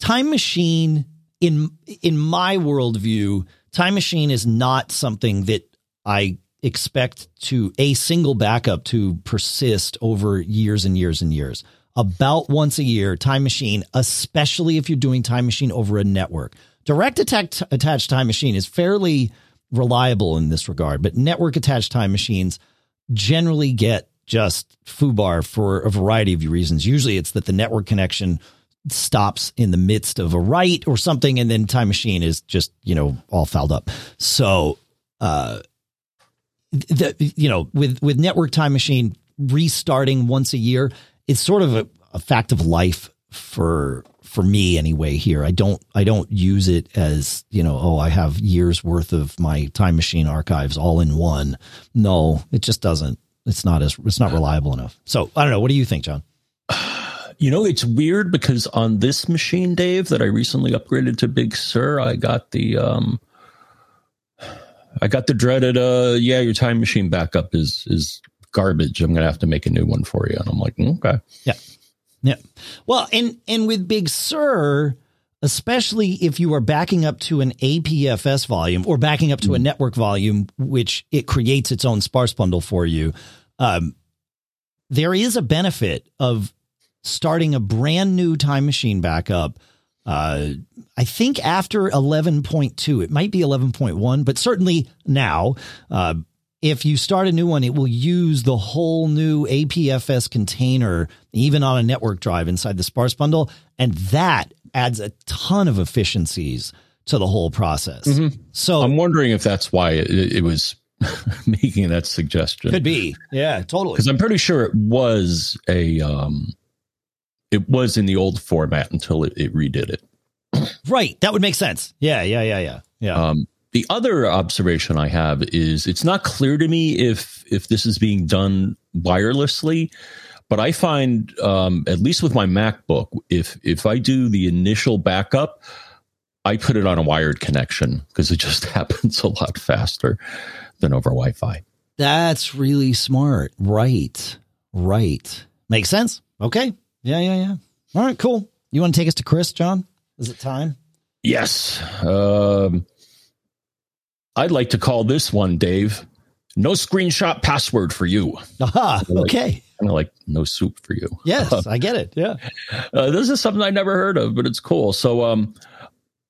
Time Machine in, in my worldview, Time Machine is not something that I expect to a single backup to persist over years and years and years. About once a year, Time Machine, especially if you're doing Time Machine over a network. Direct attack attached Time Machine is fairly reliable in this regard, but network attached Time Machines generally get just foobar for a variety of reasons. Usually it's that the network connection stops in the midst of a write or something, and then Time Machine is just, you know, all fouled up. So, uh, the, you know, with, with network Time Machine restarting once a year, it's sort of a, a fact of life for, for me anyway here. I don't, I don't use it as, you know, oh, I have years worth of my Time Machine archives all in one. No, it just doesn't. It's not as, it's not reliable enough. So I don't know. What do you think, John? You know, it's weird because on this machine, Dave, that I recently upgraded to Big Sur, I got the, um, I got the dreaded, uh, yeah, your Time Machine backup is, is garbage. I'm going to have to make a new one for you. And I'm like, okay. Yeah. Yeah. Well, and, and with Big Sur, especially if you are backing up to an A P F S volume or backing up to a network volume, which it creates its own sparse bundle for you. Um, there is a benefit of starting a brand new Time Machine backup. Uh, I think after eleven point two, it might be eleven point one, but certainly now, uh, if you start a new one, it will use the whole new A P F S container, even on a network drive inside the sparse bundle. And that adds a ton of efficiencies to the whole process. Mm-hmm. So I'm wondering if that's why it, it was making that suggestion. Could be. Yeah, totally. Because I'm pretty sure it was a, um, it was in the old format until it, it redid it. Right. That would make sense. Yeah, yeah, yeah, yeah. Yeah. Um, the other observation I have is it's not clear to me if, if this is being done wirelessly. But I find, um, at least with my MacBook, if if I do the initial backup, I put it on a wired connection because it just happens a lot faster than over Wi-Fi. That's really smart. Right. Right. Makes sense. Okay. Yeah, yeah, yeah. All right, cool. You want to take us to Chris, John? Is it time? Yes. Um, I'd like to call this one, Dave, no screenshot password for you. Aha, like, okay. Kind of like no soup for you. Yes, I get it. Yeah. Uh, this is something I never heard of, but it's cool. So um,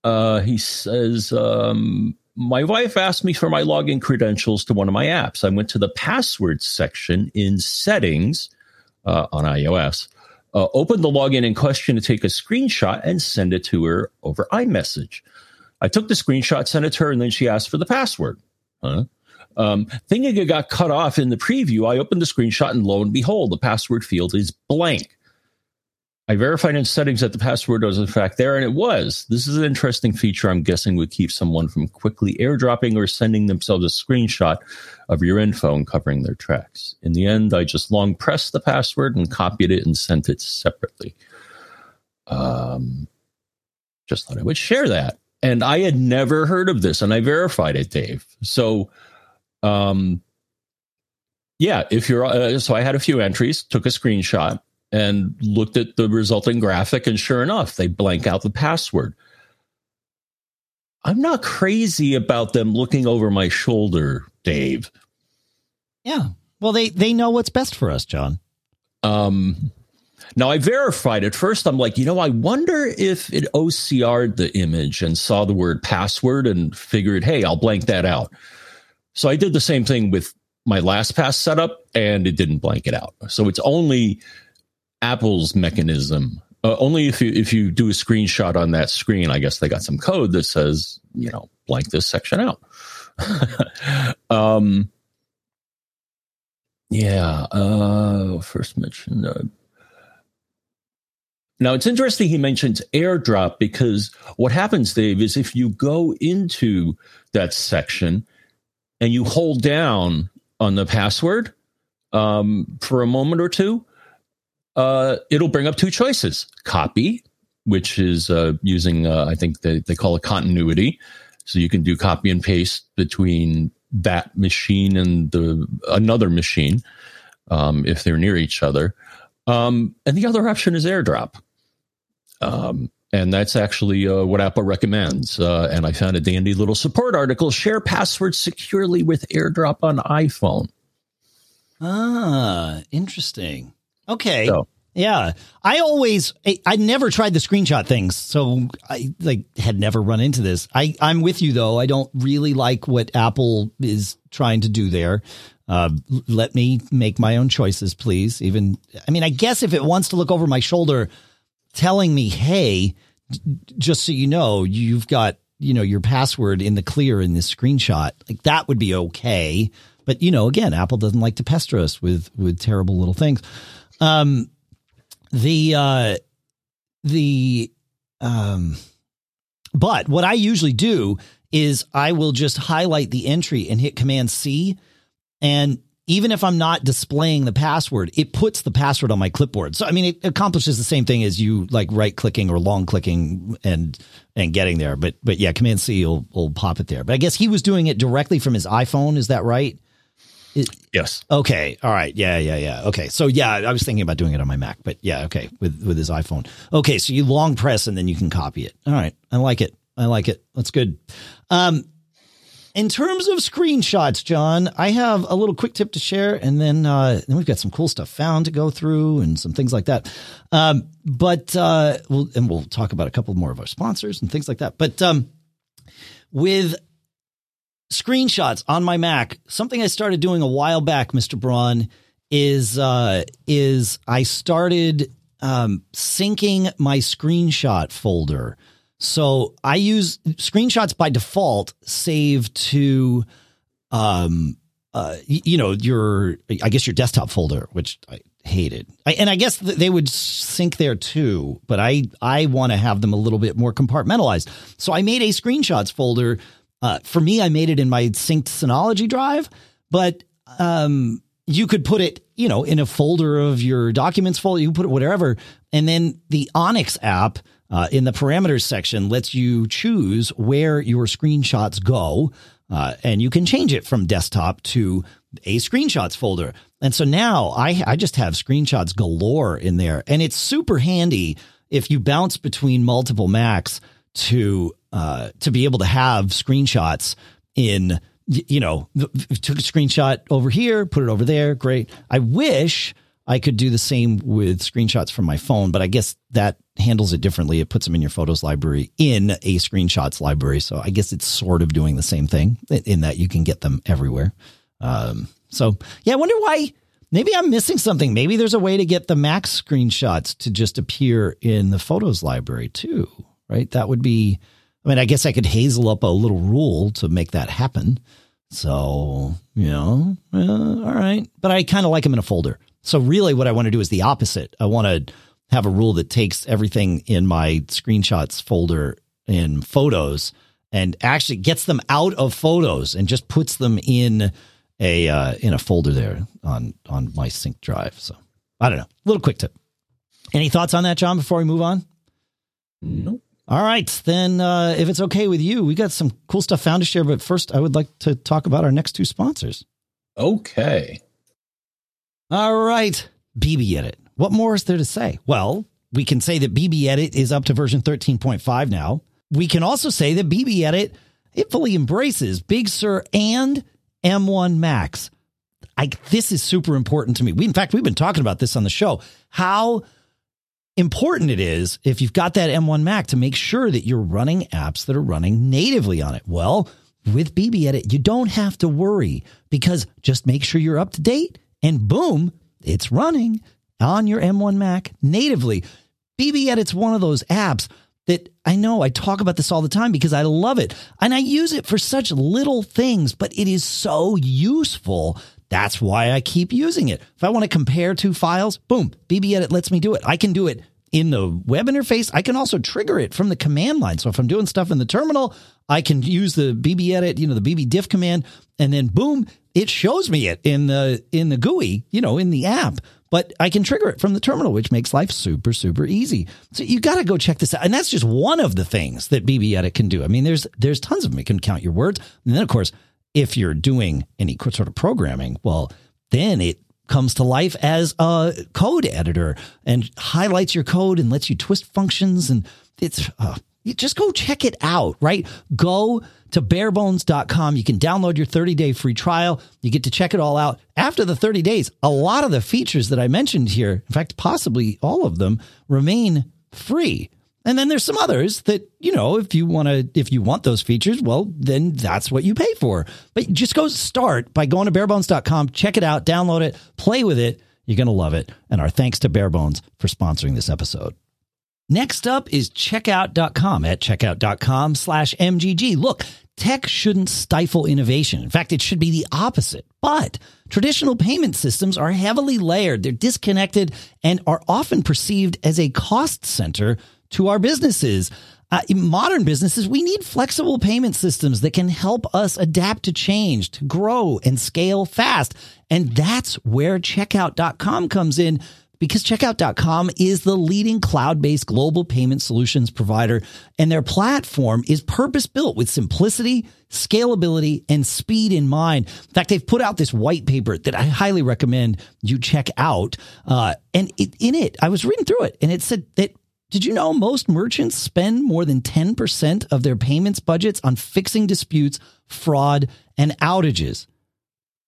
uh, he says, um, my wife asked me for my login credentials to one of my apps. I went to the passwords section in settings uh, on iOS, uh, opened the login in question to take a screenshot and send it to her over iMessage. I took the screenshot, sent it to her, and then she asked for the password. Huh? Um, thinking it got cut off in the preview, I opened the screenshot and lo and behold, the password field is blank. I verified in settings that the password was in fact there, and it was. This is an interesting feature I'm guessing would keep someone from quickly airdropping or sending themselves a screenshot of your info and covering their tracks. In the end, I just long pressed the password and copied it and sent it separately. Um, just thought I would share that. And I had never heard of this, and I verified it, Dave. So... Um, yeah, if you're uh, so I had a few entries, took a screenshot and looked at the resulting graphic. And sure enough, they blank out the password. I'm not crazy about them looking over my shoulder, Dave. Yeah. Well, they, they know what's best for us, John. Um, now, I verified at first. I'm like, you know, I wonder if it O C R'd the image and saw the word password and figured, hey, I'll blank that out. So I did the same thing with my LastPass setup, and it didn't blank it out. So it's only Apple's mechanism. Uh, only if you if you do a screenshot on that screen, I guess they got some code that says, you know, blank this section out. um, yeah. Uh, first mention. Uh, now, it's interesting he mentions AirDrop, because what happens, Dave, is if you go into that section and you hold down on the password um, for a moment or two, Uh, it'll bring up two choices: copy, which is uh, using, uh, I think they, they call it continuity. So you can do copy and paste between that machine and the another machine um, if they're near each other. Um, and the other option is AirDrop. Um, and that's actually uh, what Apple recommends. Uh, and I found a dandy little support article: share passwords securely with AirDrop on iPhone. Ah, interesting. Okay. So. Yeah. I always, I, I never tried the screenshot things. So I like had never run into this. I, I'm with you though. I don't really like what Apple is trying to do there. Uh, let me make my own choices, please. Even, I mean, I guess if it wants to look over my shoulder telling me, hey, d- just so you know, you've got, you know, your password in the clear in this screenshot, like that would be okay. But you know, again, Apple doesn't like to pester us with, with terrible little things. Um, the, uh, the, um, but what I usually do is I will just highlight the entry and hit Command C. And even if I'm not displaying the password, it puts the password on my clipboard. So, I mean, it accomplishes the same thing as you like right clicking or long clicking and, and getting there. But, but yeah, Command C will, will pop it there. But I guess he was doing it directly from his iPhone. Is that right? It, yes. Okay. All right. Yeah. Yeah. Yeah. Okay. So yeah, I was thinking about doing it on my Mac, but yeah. Okay. With, with his iPhone. Okay. So you long press and then you can copy it. All right. I like it. I like it. That's good. Um, in terms of screenshots, John, I have a little quick tip to share, and then, uh, then we've got some cool stuff found to go through and some things like that. Um, but, uh, we'll, and we'll talk about a couple more of our sponsors and things like that. But, um, with screenshots on my Mac, something I started doing a while back, Mister Braun, is uh, is I started um, syncing my screenshot folder. So I use screenshots by default save to, um, uh, you know, your I guess your desktop folder, which I hated. I, and I guess they would sync there too, but I I want to have them a little bit more compartmentalized. So I made a screenshots folder. Uh, for me, I made it in my synced Synology Drive, but um, you could put it, you know, in a folder of your documents folder. You can put it wherever. And then the Onyx app uh, in the parameters section lets you choose where your screenshots go. Uh, and you can change it from desktop to a screenshots folder. And so now I, I just have screenshots galore in there. And it's super handy if you bounce between multiple Macs to uh, to be able to have screenshots in, you know, took a screenshot over here, put it over there. Great. I wish I could do the same with screenshots from my phone, but I guess that handles it differently. It puts them in your photos library in a screenshots library. So I guess it's sort of doing the same thing in that you can get them everywhere. Um, so yeah, I wonder why. Maybe I'm missing something. Maybe there's a way to get the Mac screenshots to just appear in the photos library too. Right. That would be, I mean, I guess I could hazel up a little rule to make that happen. So, you know, uh, all right. But I kind of like them in a folder. So really what I want to do is the opposite. I want to have a rule that takes everything in my screenshots folder in photos and actually gets them out of photos and just puts them in a, uh, in a folder there on, on my sync drive. So I don't know. Little quick tip. Any thoughts on that, John, before we move on? Nope. All right, then uh, if it's okay with you, we got some cool stuff found to share. But first, I would like to talk about our next two sponsors. Okay. All right, BBEdit. What more is there to say? Well, we can say that BBEdit is up to version thirteen point five now. We can also say that BBEdit, it fully embraces Big Sur and M one Max. I, this is super important to me. We, in fact, we've been talking about this on the show, how important it is if you've got that M one Mac to make sure that you're running apps that are running natively on it. Well, with BBEdit, you don't have to worry, because just make sure you're up to date and boom, it's running on your M one Mac natively. BBEdit's one of those apps that I know I talk about this all the time because I love it and I use it for such little things, but it is so useful. That's why I keep using it. If I want to compare two files, boom, BBEdit lets me do it. I can do it in the web interface. I can also trigger it from the command line. So if I'm doing stuff in the terminal, I can use the BBEdit, you know, the bbdiff command, and then boom, it shows me it in the in the G U I, you know, in the app. But I can trigger it from the terminal, which makes life super, super easy. So you got to go check this out. And that's just one of the things that BBEdit can do. I mean, there's there's tons of them. It can count your words. And then, of course, if you're doing any sort of programming, well, then it comes to life as a code editor and highlights your code and lets you twist functions. And it's uh, you just go check it out, right? Go to barebones dot com. You can download your thirty-day free trial. You get to check it all out. After the thirty days, a lot of the features that I mentioned here, in fact, possibly all of them, remain free. And then there's some others that, you know, if you want to, if you want those features, well, then that's what you pay for. But just go start by going to barebones dot com, check it out, download it, play with it. You're going to love it. And our thanks to Barebones for sponsoring this episode. Next up is checkout dot com, at checkout dot com slash M G G. Look, tech shouldn't stifle innovation. In fact, it should be the opposite. But traditional payment systems are heavily layered, they're disconnected, and are often perceived as a cost center to our businesses. Uh, in modern businesses, we need flexible payment systems that can help us adapt to change, to grow, and scale fast. And that's where checkout dot com comes in, because checkout dot com is the leading cloud-based global payment solutions provider, and their platform is purpose-built with simplicity, scalability, and speed in mind. In fact, they've put out this white paper that I highly recommend you check out. Uh, and it, in it, I was reading through it, and it said that, did you know most merchants spend more than ten percent of their payments budgets on fixing disputes, fraud, and outages?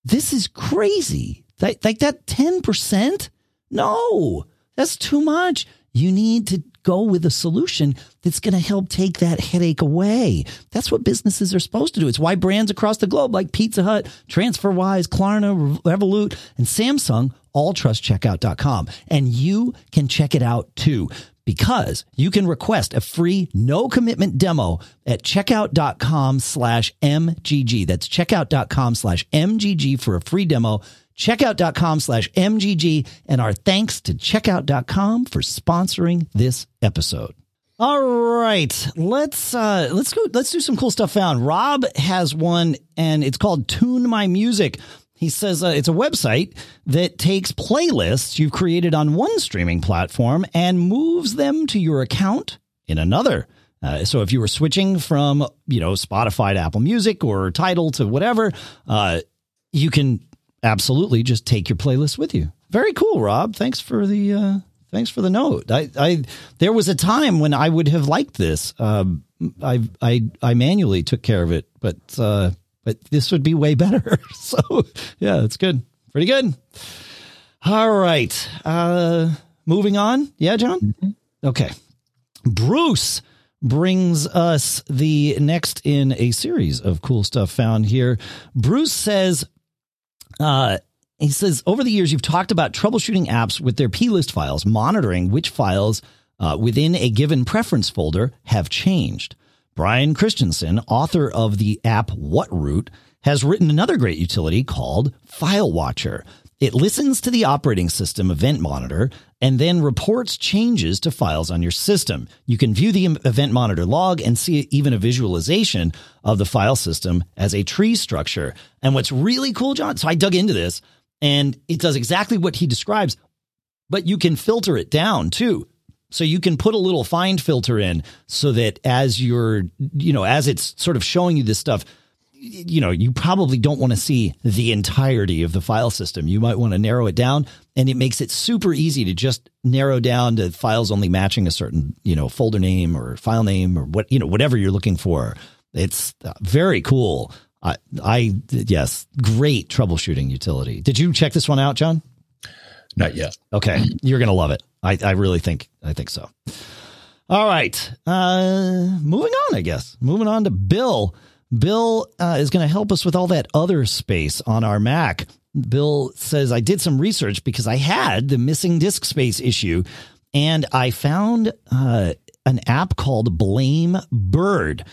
This is crazy. Like that ten percent? No, that's too much. You need to go with a solution that's going to help take that headache away. That's what businesses are supposed to do. It's why brands across the globe like Pizza Hut, TransferWise, Klarna, Revolut, and Samsung all trust checkout dot com. And you can check it out too, because you can request a free, no-commitment demo at checkout dot com slash M G G. That's checkout dot com slash M G G for a free demo. checkout dot com slash M G G, and our thanks to checkout dot com for sponsoring this episode. All right, let's uh, let's go. Let's do some cool stuff found. Rob has one, and it's called Tune My Music. He says uh, it's a website that takes playlists you've created on one streaming platform and moves them to your account in another. Uh, so if you were switching from, you know, Spotify to Apple Music or Tidal to whatever, uh, you can absolutely just take your playlist with you. Very cool, Rob. Thanks for the uh, thanks for the note. I, I there was a time when I would have liked this. Um, I I I manually took care of it, but uh, but this would be way better. So yeah, it's good. Pretty good. All right. Uh, moving on. Yeah, John. Mm-hmm. Okay. Bruce brings us the next in a series of cool stuff found here. Bruce says. Uh, he says, over the years, you've talked about troubleshooting apps with their plist files, monitoring which files uh, within a given preference folder have changed. Brian Christensen, author of the app What Root, has written another great utility called File Watcher. It listens to the operating system event monitor and then reports changes to files on your system. You can view the event monitor log and see even a visualization of the file system as a tree structure. And what's really cool, John, so I dug into this and it does exactly what he describes, but you can filter it down too. So you can put a little find filter in so that as you're, you know, as it's sort of showing you this stuff, you know, you probably don't want to see the entirety of the file system. You might want to narrow it down, and it makes it super easy to just narrow down to files only matching a certain, you know, folder name or file name or what, you know, whatever you're looking for. It's very cool. I, I yes, great troubleshooting utility. Did you check this one out, John? Not yet. Okay. You're going to love it. I, I really think, I think so. All right. Uh, moving on, I guess. Moving on to Bill. Bill uh, is going to help us with all that other space on our Mac. Bill says, I did some research because I had the missing disk space issue, and I found uh, an app called Blame Bird.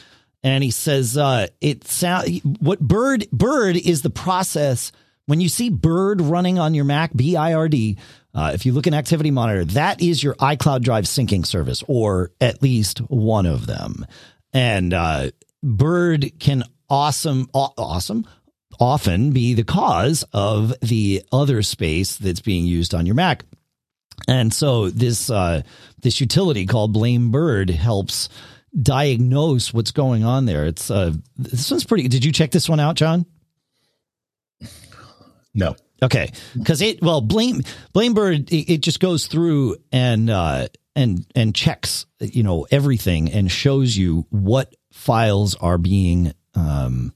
And he says, uh, it sound, what Bird Bird is the process. When you see Bird running on your Mac, B I R D, uh, if you look in Activity Monitor, that is your iCloud Drive syncing service, or at least one of them. And uh, Bird can awesome, aw- awesome, often be the cause of the other space that's being used on your Mac. And so this uh, this utility called Blame Bird helps diagnose what's going on there. It's uh, this one's pretty. Did you check this one out, John? No. Okay, because it well, blame Blame Bird. It, it just goes through and uh, and and checks, you know, everything and shows you what files are being, um,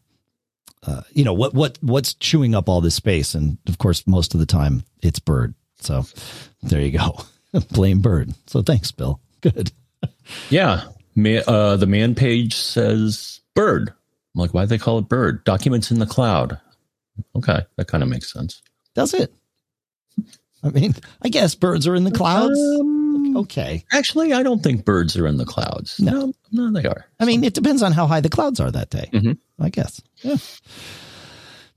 uh, you know, what what what's chewing up all this space. And of course, most of the time, it's Bird. So there you go, Blame Bird. So thanks, Bill. Good. Yeah. Man, uh, the man page says Bird. I'm like, why do they call it Bird? Documents in the cloud. Okay, that kind of makes sense. Does it? I mean, I guess birds are in the clouds. Um, okay. Actually, I don't think birds are in the clouds. No, no, no they are. I so. mean, it depends on how high the clouds are that day, mm-hmm. I guess. Yeah.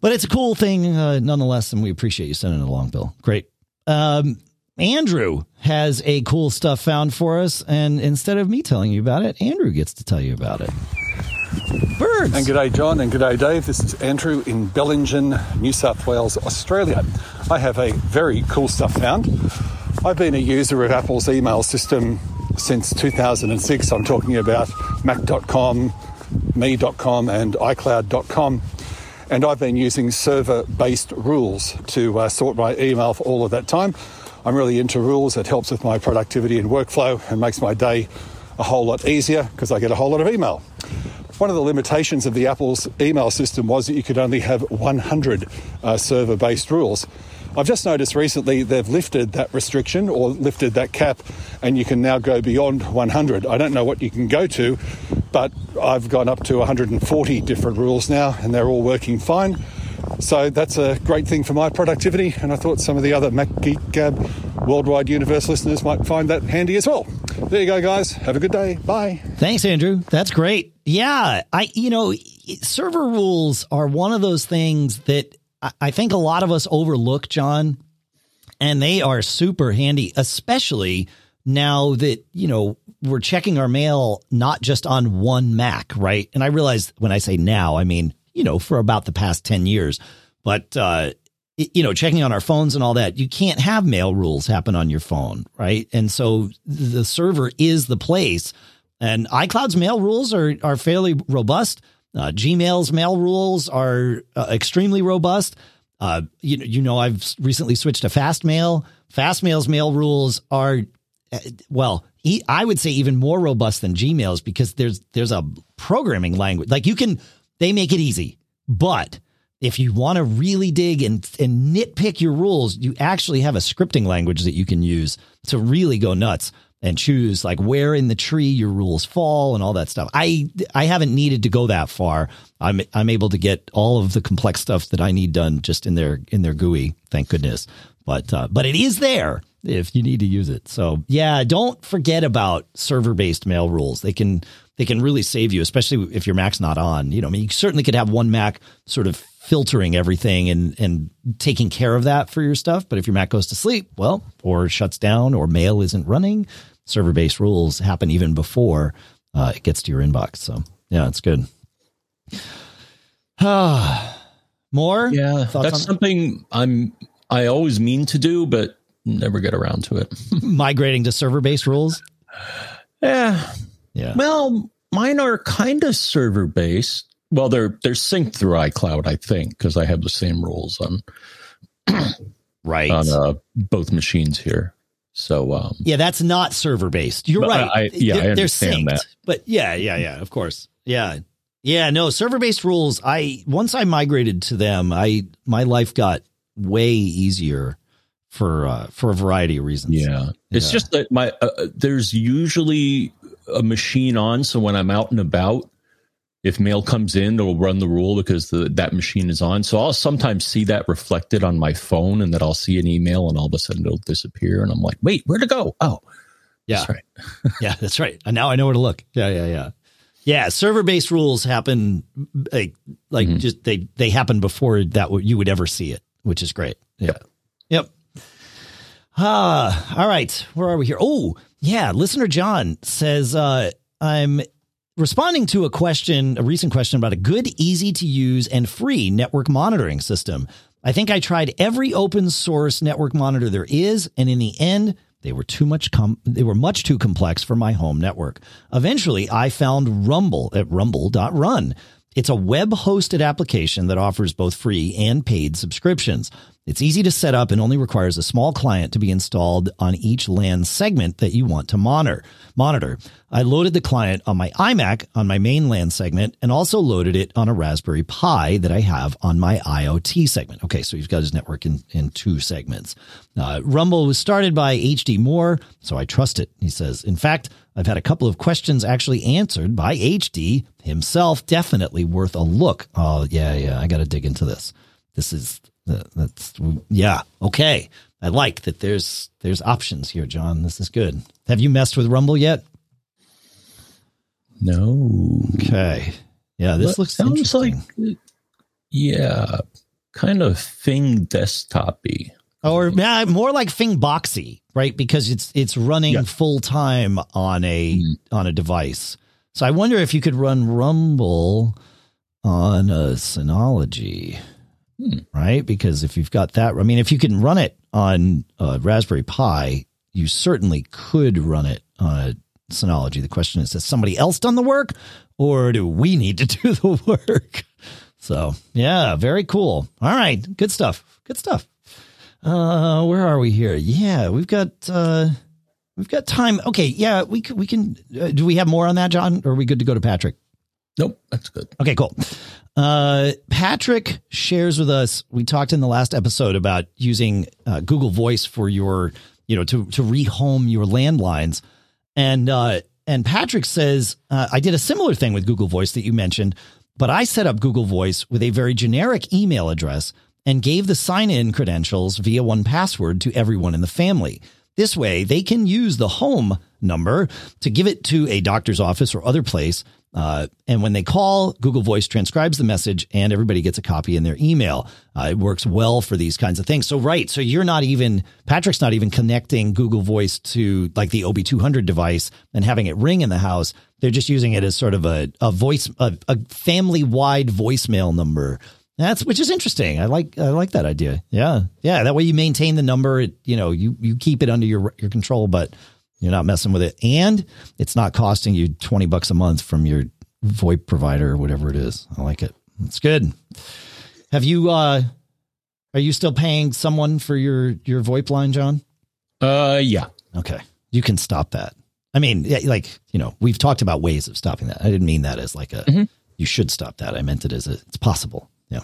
But it's a cool thing uh, nonetheless, and we appreciate you sending it along, Bill. Great. Um, Andrew has a cool stuff found for us, and instead of me telling you about it, Andrew gets to tell you about it. Birds. And g'day John, and g'day Dave. This is Andrew in Bellingen, New South Wales, Australia. I have a very cool stuff found. I've been a user of Apple's email system since two thousand six. I'm talking about mac dot com, me dot com, and iCloud dot com. And I've been using server-based rules to uh, sort my email for all of that time. I'm really into rules. It helps with my productivity and workflow and makes my day a whole lot easier because I get a whole lot of email. One of the limitations of the Apple's email system was that you could only have one hundred uh, server-based rules. I've just noticed recently they've lifted that restriction or lifted that cap, and you can now go beyond one hundred. I don't know what you can go to, but I've gone up to one hundred forty different rules now, and they're all working fine. So that's a great thing for my productivity, and I thought some of the other Mac Geek Gab Worldwide Universe listeners might find that handy as well. There you go, guys. Have a good day. Bye. Thanks, Andrew. That's great. Yeah, I you know, server rules are one of those things that I think a lot of us overlook, John, and they are super handy, especially now that, you know, we're checking our mail not just on one Mac, right? And I realize when I say now, I mean, you know, for about the past ten years, but, uh, you know, checking on our phones and all that, you can't have mail rules happen on your phone, right? And so the server is the place. And iCloud's mail rules are are fairly robust. Uh, Gmail's mail rules are uh, extremely robust. Uh, you, you know, I've recently switched to Fastmail. Fastmail's mail rules are, well, e- I would say even more robust than Gmail's because there's there's a programming language. Like you can, they make it easy, but if you want to really dig and, and nitpick your rules, you actually have a scripting language that you can use to really go nuts and choose like where in the tree your rules fall and all that stuff. I I haven't needed to go that far. I'm I'm able to get all of the complex stuff that I need done just in their in their G U I, thank goodness. But uh, but it is there if you need to use it. So yeah, don't forget about server-based mail rules. They can they can really save you, especially if your Mac's not on. You know, I mean, you certainly could have one Mac sort of filtering everything and, and taking care of that for your stuff. But if your Mac goes to sleep, well, or shuts down or mail isn't running, server-based rules happen even before uh, it gets to your inbox. So yeah, it's good. More? Yeah, Thoughts that's something that? I'm, I always mean to do, but never get around to it. Migrating to server-based rules? Yeah. Yeah. Well, mine are kind of server-based. Well, they're they're synced through iCloud, I think, because I have the same rules on right on uh, both machines here. So um, yeah, that's not server based. You're right. I, I, yeah, they're, I understand they're synced, that. But yeah, yeah, yeah. Of course, yeah, yeah. No, server based rules. I once I migrated to them, I my life got way easier for uh, for a variety of reasons. Yeah, yeah. It's just that my uh, there's usually a machine on, so when I'm out and about, if mail comes in, it'll run the rule because the, that machine is on. So I'll sometimes see that reflected on my phone, and then I'll see an email, and all of a sudden it'll disappear. And I'm like, wait, where'd it go? Oh, yeah, that's right. Yeah, that's right. And now I know where to look. Yeah, yeah, yeah. Yeah, server-based rules happen like, like mm-hmm. just they, they happen before that you would ever see it, which is great. Yeah. Yep. yep. Uh, all right. Where are we here? Oh, yeah. Listener John says, uh, I'm responding to a question, a recent question about a good, easy to use and free network monitoring system. I think I tried every open source network monitor there is, and in the end, they were too much com- they were much too complex for my home network. Eventually, I found Rumble at rumble dot run. It's a web-hosted application that offers both free and paid subscriptions. It's easy to set up and only requires a small client to be installed on each LAN segment that you want to monitor. Monitor. I loaded the client on my iMac on my main LAN segment and also loaded it on a Raspberry Pi that I have on my IoT segment. Okay, so you've got his network in, in two segments. Uh, Rumble was started by H D Moore, so I trust it, he says. In fact, I've had a couple of questions actually answered by H D himself. Definitely worth a look. Oh, yeah, yeah. I got to dig into this. This is, uh, that's, yeah. Okay. I like that there's, there's options here, John. This is good. Have you messed with Rumble yet? No. Okay. Yeah. This but looks sounds like, yeah, kind of Thing desktop-y. Or yeah, more like Thingboxy, right? Because it's it's running yeah. full time on a mm-hmm. on a device. So I wonder if you could run Rumble on a Synology, mm. right? Because if you've got that, I mean, if you can run it on a Raspberry Pi, you certainly could run it on a Synology. The question is, has somebody else done the work, or do we need to do the work? So yeah, very cool. All right, good stuff. Good stuff. Uh, where are we here? Yeah, we've got, uh, we've got time. Okay. Yeah, we can, we can, uh, do we have more on that, John? Or are we good to go to Patrick? Nope. That's good. Okay, cool. Uh, Patrick shares with us, we talked in the last episode about using uh, Google Voice for your, you know, to, to rehome your landlines. And, uh, and Patrick says, uh, I did a similar thing with Google Voice that you mentioned, but I set up Google Voice with a very generic email address and gave the sign-in credentials via one password to everyone in the family. This way, they can use the home number to give it to a doctor's office or other place. Uh, and when they call, Google Voice transcribes the message, and everybody gets a copy in their email. Uh, it works well for these kinds of things. So, right, so you're not even, Patrick's not even connecting Google Voice to, like, the O B two hundred device and having it ring in the house. They're just using it as sort of a, a voice, a, a family-wide voicemail number. That's which is interesting. I like I like that idea. Yeah, yeah. That way you maintain the number. It, you know, you you keep it under your your control, but you're not messing with it, and it's not costing you twenty bucks a month from your VoIP provider or whatever it is. I like it. It's good. Have you? Uh, are you still paying someone for your your VoIP line, John? Uh, yeah. Okay, you can stop that. I mean, like you know, we've talked about ways of stopping that. I didn't mean that as like a mm-hmm. you should stop that. I meant it as a, it's possible. Yeah,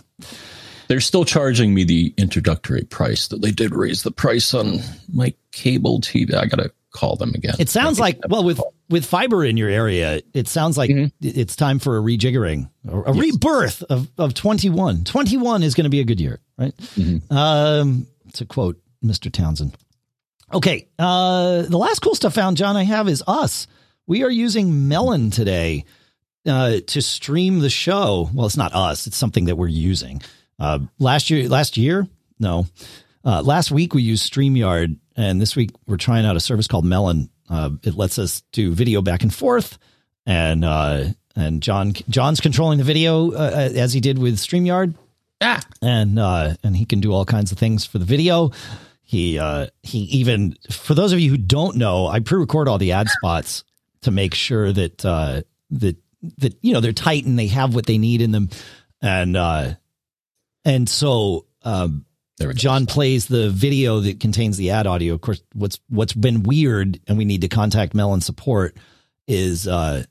they're still charging me the introductory price that they did raise the price on my cable T V. I got to call them again. It sounds like, well, with, with fiber in your area, it sounds like mm-hmm. it's time for a rejiggering, a yes. rebirth of, of twenty-one. twenty-one is going to be a good year, right? Mm-hmm. Um, to quote Mister Townsend. Okay. Uh, the last cool stuff found, John, I have is us. We are using Melon today. Uh, to stream the show. Well, it's not us. It's something that we're using. Uh, last year, last year, no, uh, last week we used StreamYard, and this week we're trying out a service called Melon. Uh, it lets us do video back and forth, and uh, and John John's controlling the video uh, as he did with StreamYard, ah. and uh, and he can do all kinds of things for the video. He uh, he even for those of you who don't know, I pre-record all the ad spots to make sure that uh, that. that, you know, they're tight and they have what they need in them. And, uh, and so, um, John plays the video that contains the ad audio. Of course, what's, what's been weird, and we need to contact Mel and support, is, uh,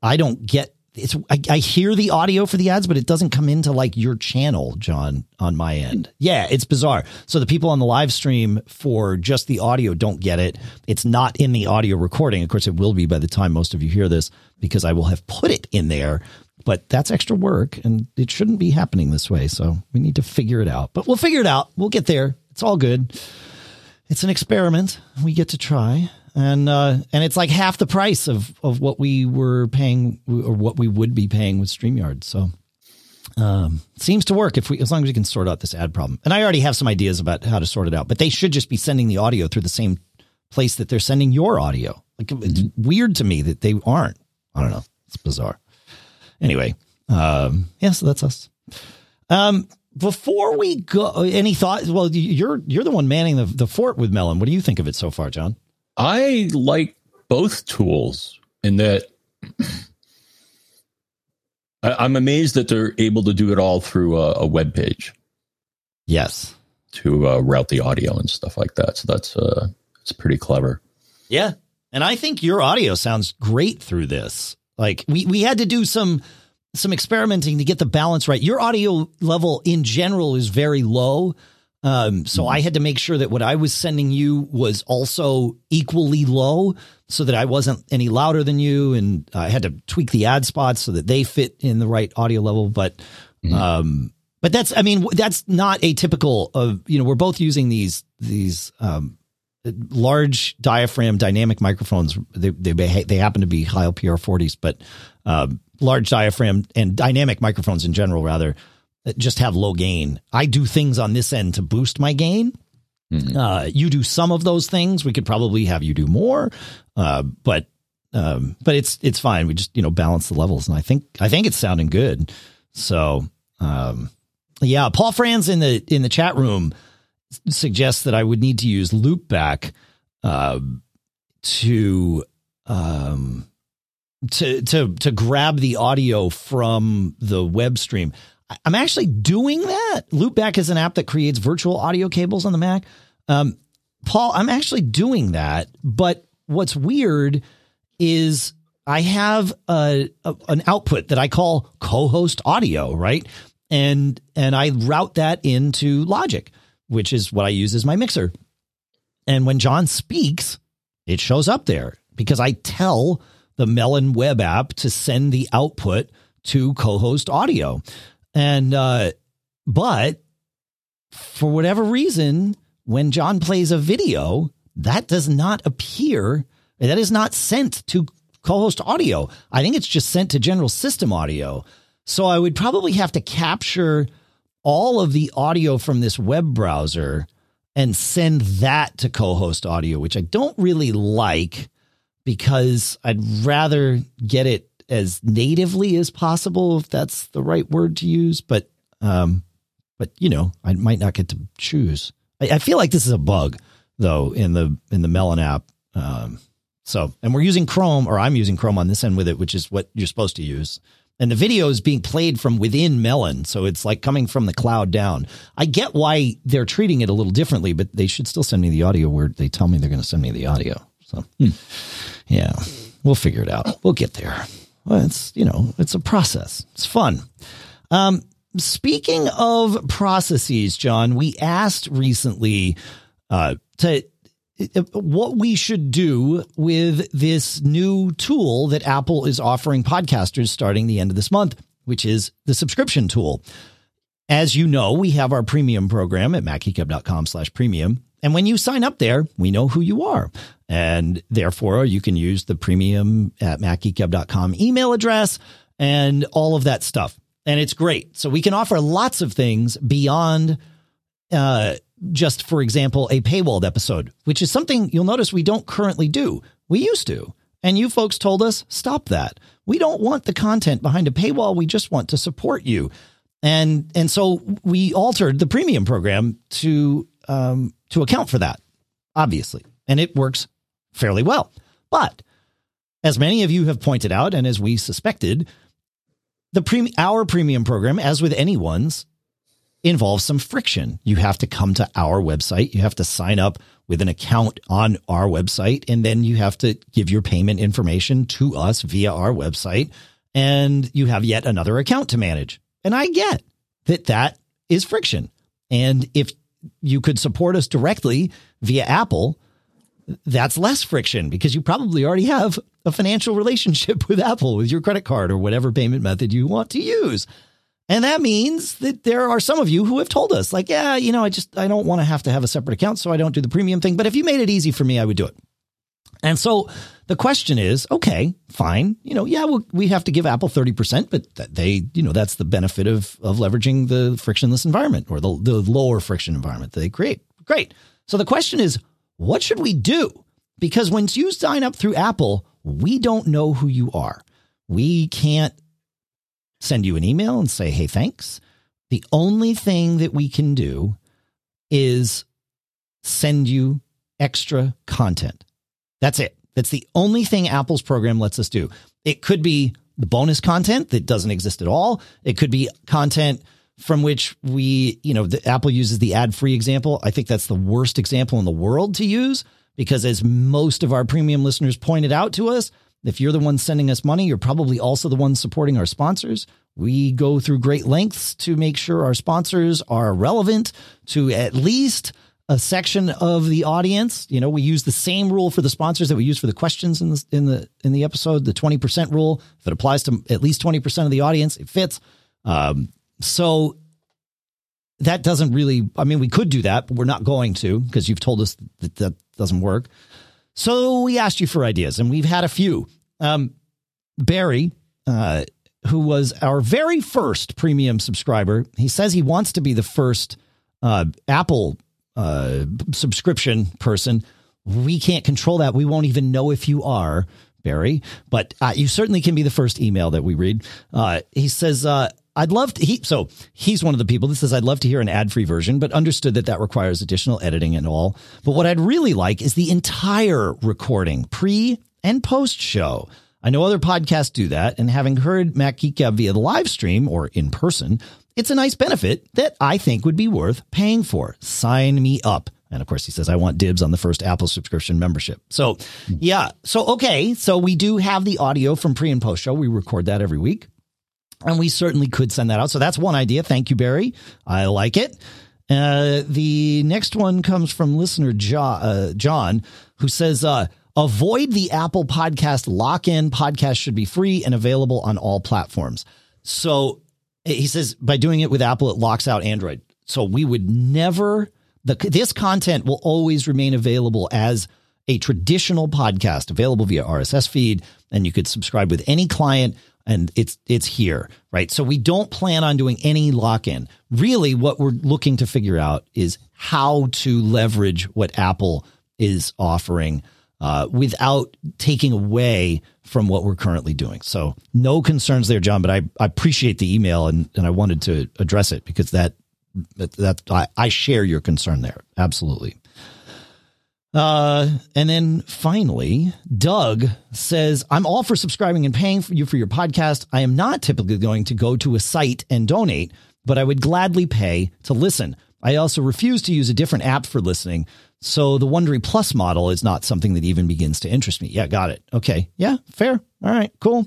I don't get it's, I, I hear the audio for the ads, but it doesn't come into like your channel, John, on my end. Yeah. It's bizarre. So the people on the live stream for just the audio don't get it. It's not in the audio recording. Of course it will be by the time most of you hear this, because I will have put it in there, but that's extra work and it shouldn't be happening this way. So we need to figure it out, but we'll figure it out. We'll get there. It's all good. It's an experiment. We get to try. And, uh, and it's like half the price of, of what we were paying or what we would be paying with StreamYard. So, um, it seems to work if we, as long as we can sort out this ad problem. And I already have some ideas about how to sort it out, but they should just be sending the audio through the same place that they're sending your audio. Like, it's weird to me that they aren't. I don't know. It's bizarre. Anyway. Um, yeah, so that's us. Um, before we go, any thoughts? Well, you're, you're the one manning the, the fort with Melon. What do you think of it so far, John? I like both tools in that I'm amazed that they're able to do it all through a, a web page. Yes. To uh, route the audio and stuff like that. So that's uh, it's pretty clever. Yeah. And I think your audio sounds great through this. Like we, we had to do some some experimenting to get the balance right. Your audio level in general is very low. Um, so I had to make sure that what I was sending you was also equally low so that I wasn't any louder than you. And I had to tweak the ad spots so that they fit in the right audio level. But, mm-hmm. um, but that's, I mean, that's not atypical of, you know, we're both using these, these, um, large diaphragm dynamic microphones. They, they, they happen to be high L P R forties, but, um, large diaphragm and dynamic microphones in general, rather, just have low gain. I do things on this end to boost my gain. Mm-hmm. Uh, you do some of those things. We could probably have you do more, uh, but um, but it's it's fine. We just, you know, balance the levels, and I think I think it's sounding good. So um, yeah, Paul Franz in the in the chat room suggests that I would need to use loopback uh, to. Um, to to to grab the audio from the web stream. I'm actually doing that. Loopback is an app that creates virtual audio cables on the Mac. Um, Paul, I'm actually doing that. But what's weird is I have a, a, an output that I call co-host audio, right? And and I route that into Logic, which is what I use as my mixer. And when John speaks, it shows up there because I tell the Melon web app to send the output to co-host audio. And, uh, but for whatever reason, when John plays a video, that does not appear. That is not sent to co-host audio. I think it's just sent to general system audio. So I would probably have to capture all of the audio from this web browser and send that to co-host audio, which I don't really like because I'd rather get it as natively as possible, if that's the right word to use. But, um, but you know, I might not get to choose. I, I feel like this is a bug though, in the, in the Melon app. Um, so, and we're using Chrome, or I'm using Chrome on this end with it, which is what you're supposed to use. And the video is being played from within Melon. So it's like coming from the cloud down. I get why they're treating it a little differently, but they should still send me the audio where they tell me they're going to send me the audio. So hmm. yeah, we'll figure it out. We'll get there. Well, it's, you know, it's a process. It's fun. Um, speaking of processes, John, we asked recently uh, to uh, what we should do with this new tool that Apple is offering podcasters starting the end of this month, which is the subscription tool. As you know, we have our premium program at mac geek gab dot com slash premium. And when you sign up there, we know who you are. And therefore, you can use the premium at mac geek gab dot com email address and all of that stuff. And it's great. So we can offer lots of things beyond uh, just, for example, a paywalled episode, which is something you'll notice we don't currently do. We used to. And you folks told us, stop that. We don't want the content behind a paywall. We just want to support you. And and so we altered the premium program to um, to account for that, obviously. And it works fairly well. But As many of you have pointed out, and as we suspected, the pre- our premium program, as with anyone's, involves some friction. You have to come to our website. You have to sign up with an account on our website, and then you have to give your payment information to us via our website, and you have yet another account to manage. And I get that that is friction. And if you could support us directly via Apple, that's less friction because you probably already have a financial relationship with Apple with your credit card or whatever payment method you want to use. And that means that there are some of you who have told us like, yeah, you know, I just, I don't want to have to have a separate account, so I don't do the premium thing. But if you made it easy for me, I would do it. And so the question is, okay, fine. You know, yeah, we'll, we have to give Apple thirty percent, but they, you know, that's the benefit of of leveraging the frictionless environment or the, the lower friction environment they create. Great. So the question is, what should we do? Because when you sign up through Apple, we don't know who you are. We can't send you an email and say, hey, thanks. The only thing that we can do is send you extra content. That's it. That's the only thing Apple's program lets us do. It could be the bonus content that doesn't exist at all. It could be content from which we, you know, the, Apple uses the ad-free example. I think that's the worst example in the world to use because as most of our premium listeners pointed out to us, if you're the one sending us money, you're probably also the one supporting our sponsors. We go through great lengths to make sure our sponsors are relevant to at least a section of the audience. You know, we use the same rule for the sponsors that we use for the questions in the, in the, in the episode, the twenty percent rule. If it applies to at least twenty percent of the audience, it fits. Um, so that doesn't really, I mean, we could do that, but we're not going to, because you've told us that that doesn't work. So we asked you for ideas and we've had a few. Um, Barry, uh, who was our very first premium subscriber, he says he wants to be the first uh, Apple uh, subscription person. We can't control that. We won't even know if you are, Barry, but uh, you certainly can be the first email that we read. Uh, he says, uh, I'd love to, he, so he's one of the people that says, I'd love to hear an ad-free version, but understood that that requires additional editing and all. But what I'd really like is the entire recording, pre and post show. I know other podcasts do that. And having heard Mac Geek Gab via the live stream or in person, it's a nice benefit that I think would be worth paying for. Sign me up. And of course he says, I want dibs on the first Apple subscription membership. So yeah. So, okay. So we do have the audio from pre and post show. We record that every week. And we certainly could send that out. So that's one idea. Thank you, Barry. I like it. Uh, the next one comes from listener John, uh, John who says, uh, avoid the Apple podcast lock-in. Podcast should be free and available on all platforms. So he says by doing it with Apple, it locks out Android. So we would never, the this content will always remain available as a traditional podcast available via R S S feed. And you could subscribe with any client. And it's it's here, right? So we don't plan on doing any lock-in. Really, what we're looking to figure out is how to leverage what Apple is offering uh, without taking away from what we're currently doing. So no concerns there, John, but I, I appreciate the email and, and I wanted to address it because that that I, I share your concern there. Absolutely. Uh, and then finally, Doug says, I'm all for subscribing and paying for you for your podcast. I am not typically going to go to a site and donate, but I would gladly pay to listen. I also refuse to use a different app for listening. So the Wondery Plus model is not something that even begins to interest me. Yeah, got it. Okay. Yeah, fair. All right, cool.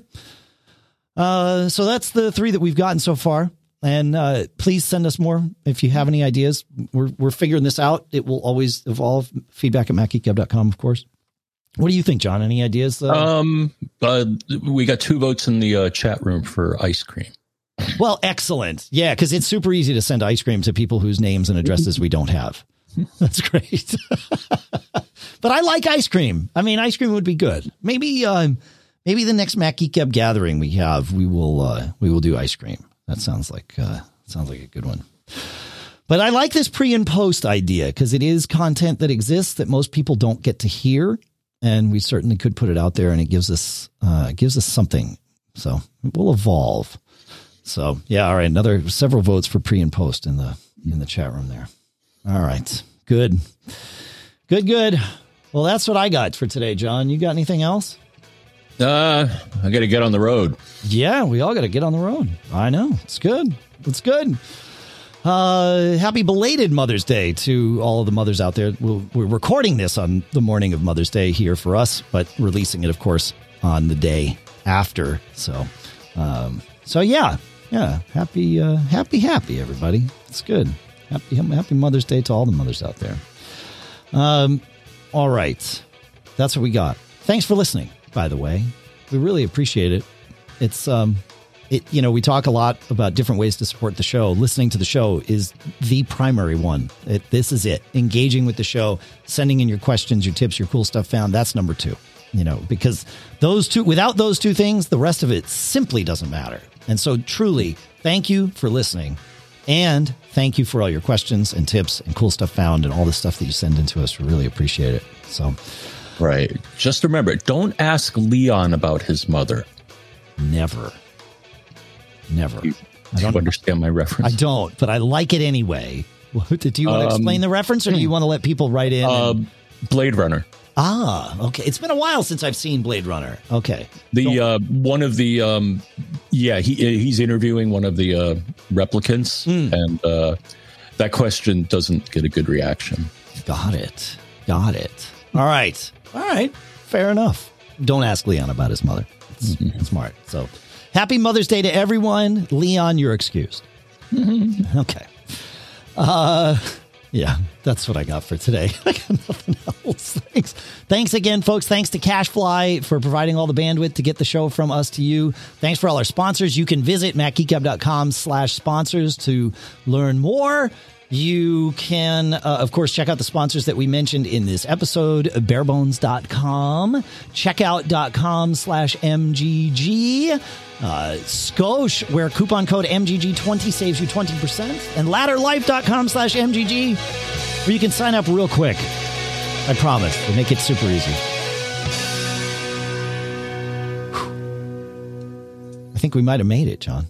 Uh, so that's the three that we've gotten so far. And uh, please send us more if you have any ideas. We're we're figuring this out. It will always evolve. Feedback at mac geek gab dot com, of course. What do you think, John? Any ideas? Uh, um, uh, we got two votes in the uh, chat room for ice cream. Well, excellent. Yeah, because it's super easy to send ice cream to people whose names and addresses we don't have. That's great. But I like ice cream. I mean, ice cream would be good. Maybe uh, maybe the next Mac Geek Gab gathering we have, we will uh, we will do ice cream. That sounds like uh, sounds like a good one. But I like this pre and post idea because it is content that exists that most people don't get to hear. And we certainly could put it out there and it gives us uh, gives us something. So it will evolve. So, yeah. All right. Another several votes for pre and post in the in the chat room there. All right. Good. Good, good. Well, that's what I got for today, John. You got anything else? Uh, I got to get on the road. Yeah, we all got to get on the road. I know. It's good. It's good. Uh, happy belated Mother's Day to all of the mothers out there. We'll, we're recording this on the morning of Mother's Day here for us, but releasing it, of course, on the day after. So, um, so yeah, yeah. Happy, uh, happy, happy, everybody. It's good. Happy, happy Mother's Day to all the mothers out there. Um, all right. That's what we got. Thanks for listening, by the way. We really appreciate it. It's, um, It, you know, we talk a lot about different ways to support the show. Listening to the show is the primary one. It, this is it. Engaging with the show, sending in your questions, your tips, your cool stuff found. That's number two, you know, because those two, without those two things, the rest of it simply doesn't matter. And so truly, thank you for listening. And thank you for all your questions and tips and cool stuff found and all the stuff that you send into us. We really appreciate it. So, right. Just remember, don't ask Leon about his mother. Never. Never. You, I don't you understand my reference. I don't, but I like it anyway. Do you want um, to explain the reference, or do you want to let people write in? Uh, and... Blade Runner. Ah, okay. It's been a while since I've seen Blade Runner. Okay. The uh, one of the um, yeah, he he's interviewing one of the uh, replicants, mm. and uh, that question doesn't get a good reaction. Got it. Got it. All right. All right. Fair enough. Don't ask Leon about his mother. It's mm-hmm. smart. So. Happy Mother's Day to everyone. Leon, you're excused. Mm-hmm. Okay. Uh, yeah, that's what I got for today. I got nothing else. Thanks. Thanks again, folks. Thanks to CashFly for providing all the bandwidth to get the show from us to you. Thanks for all our sponsors. You can visit macgeekgab.com slash sponsors to learn more. You can, uh, of course, check out the sponsors that we mentioned in this episode, barebones dot com, checkout.com slash MGG, uh, Scosche, where coupon code M G G twenty saves you twenty percent, and ladderlife.com slash MGG, where you can sign up real quick. I promise. We'll make it super easy. Whew. I think we might have made it, John.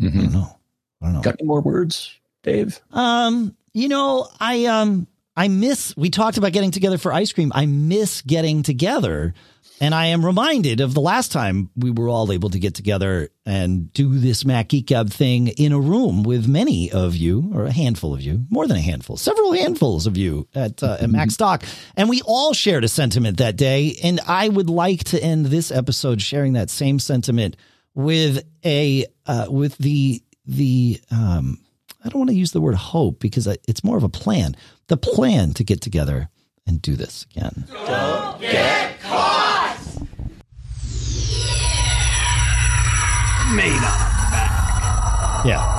Mm-hmm. I don't know. I don't know. Got any more words, Dave? Um, you know, I, um, I miss, we talked about getting together for ice cream. I miss getting together, and I am reminded of the last time we were all able to get together and do this Mac Geek Gab thing in a room with many of you, or a handful of you, more than a handful, several handfuls of you at, uh, at Mac Stock. And we all shared a sentiment that day. And I would like to end this episode sharing that same sentiment with a, uh, with the, the, um, I don't want to use the word hope, because it's more of a plan. The plan to get together and do this again. Don't get caught! Made up. Yeah.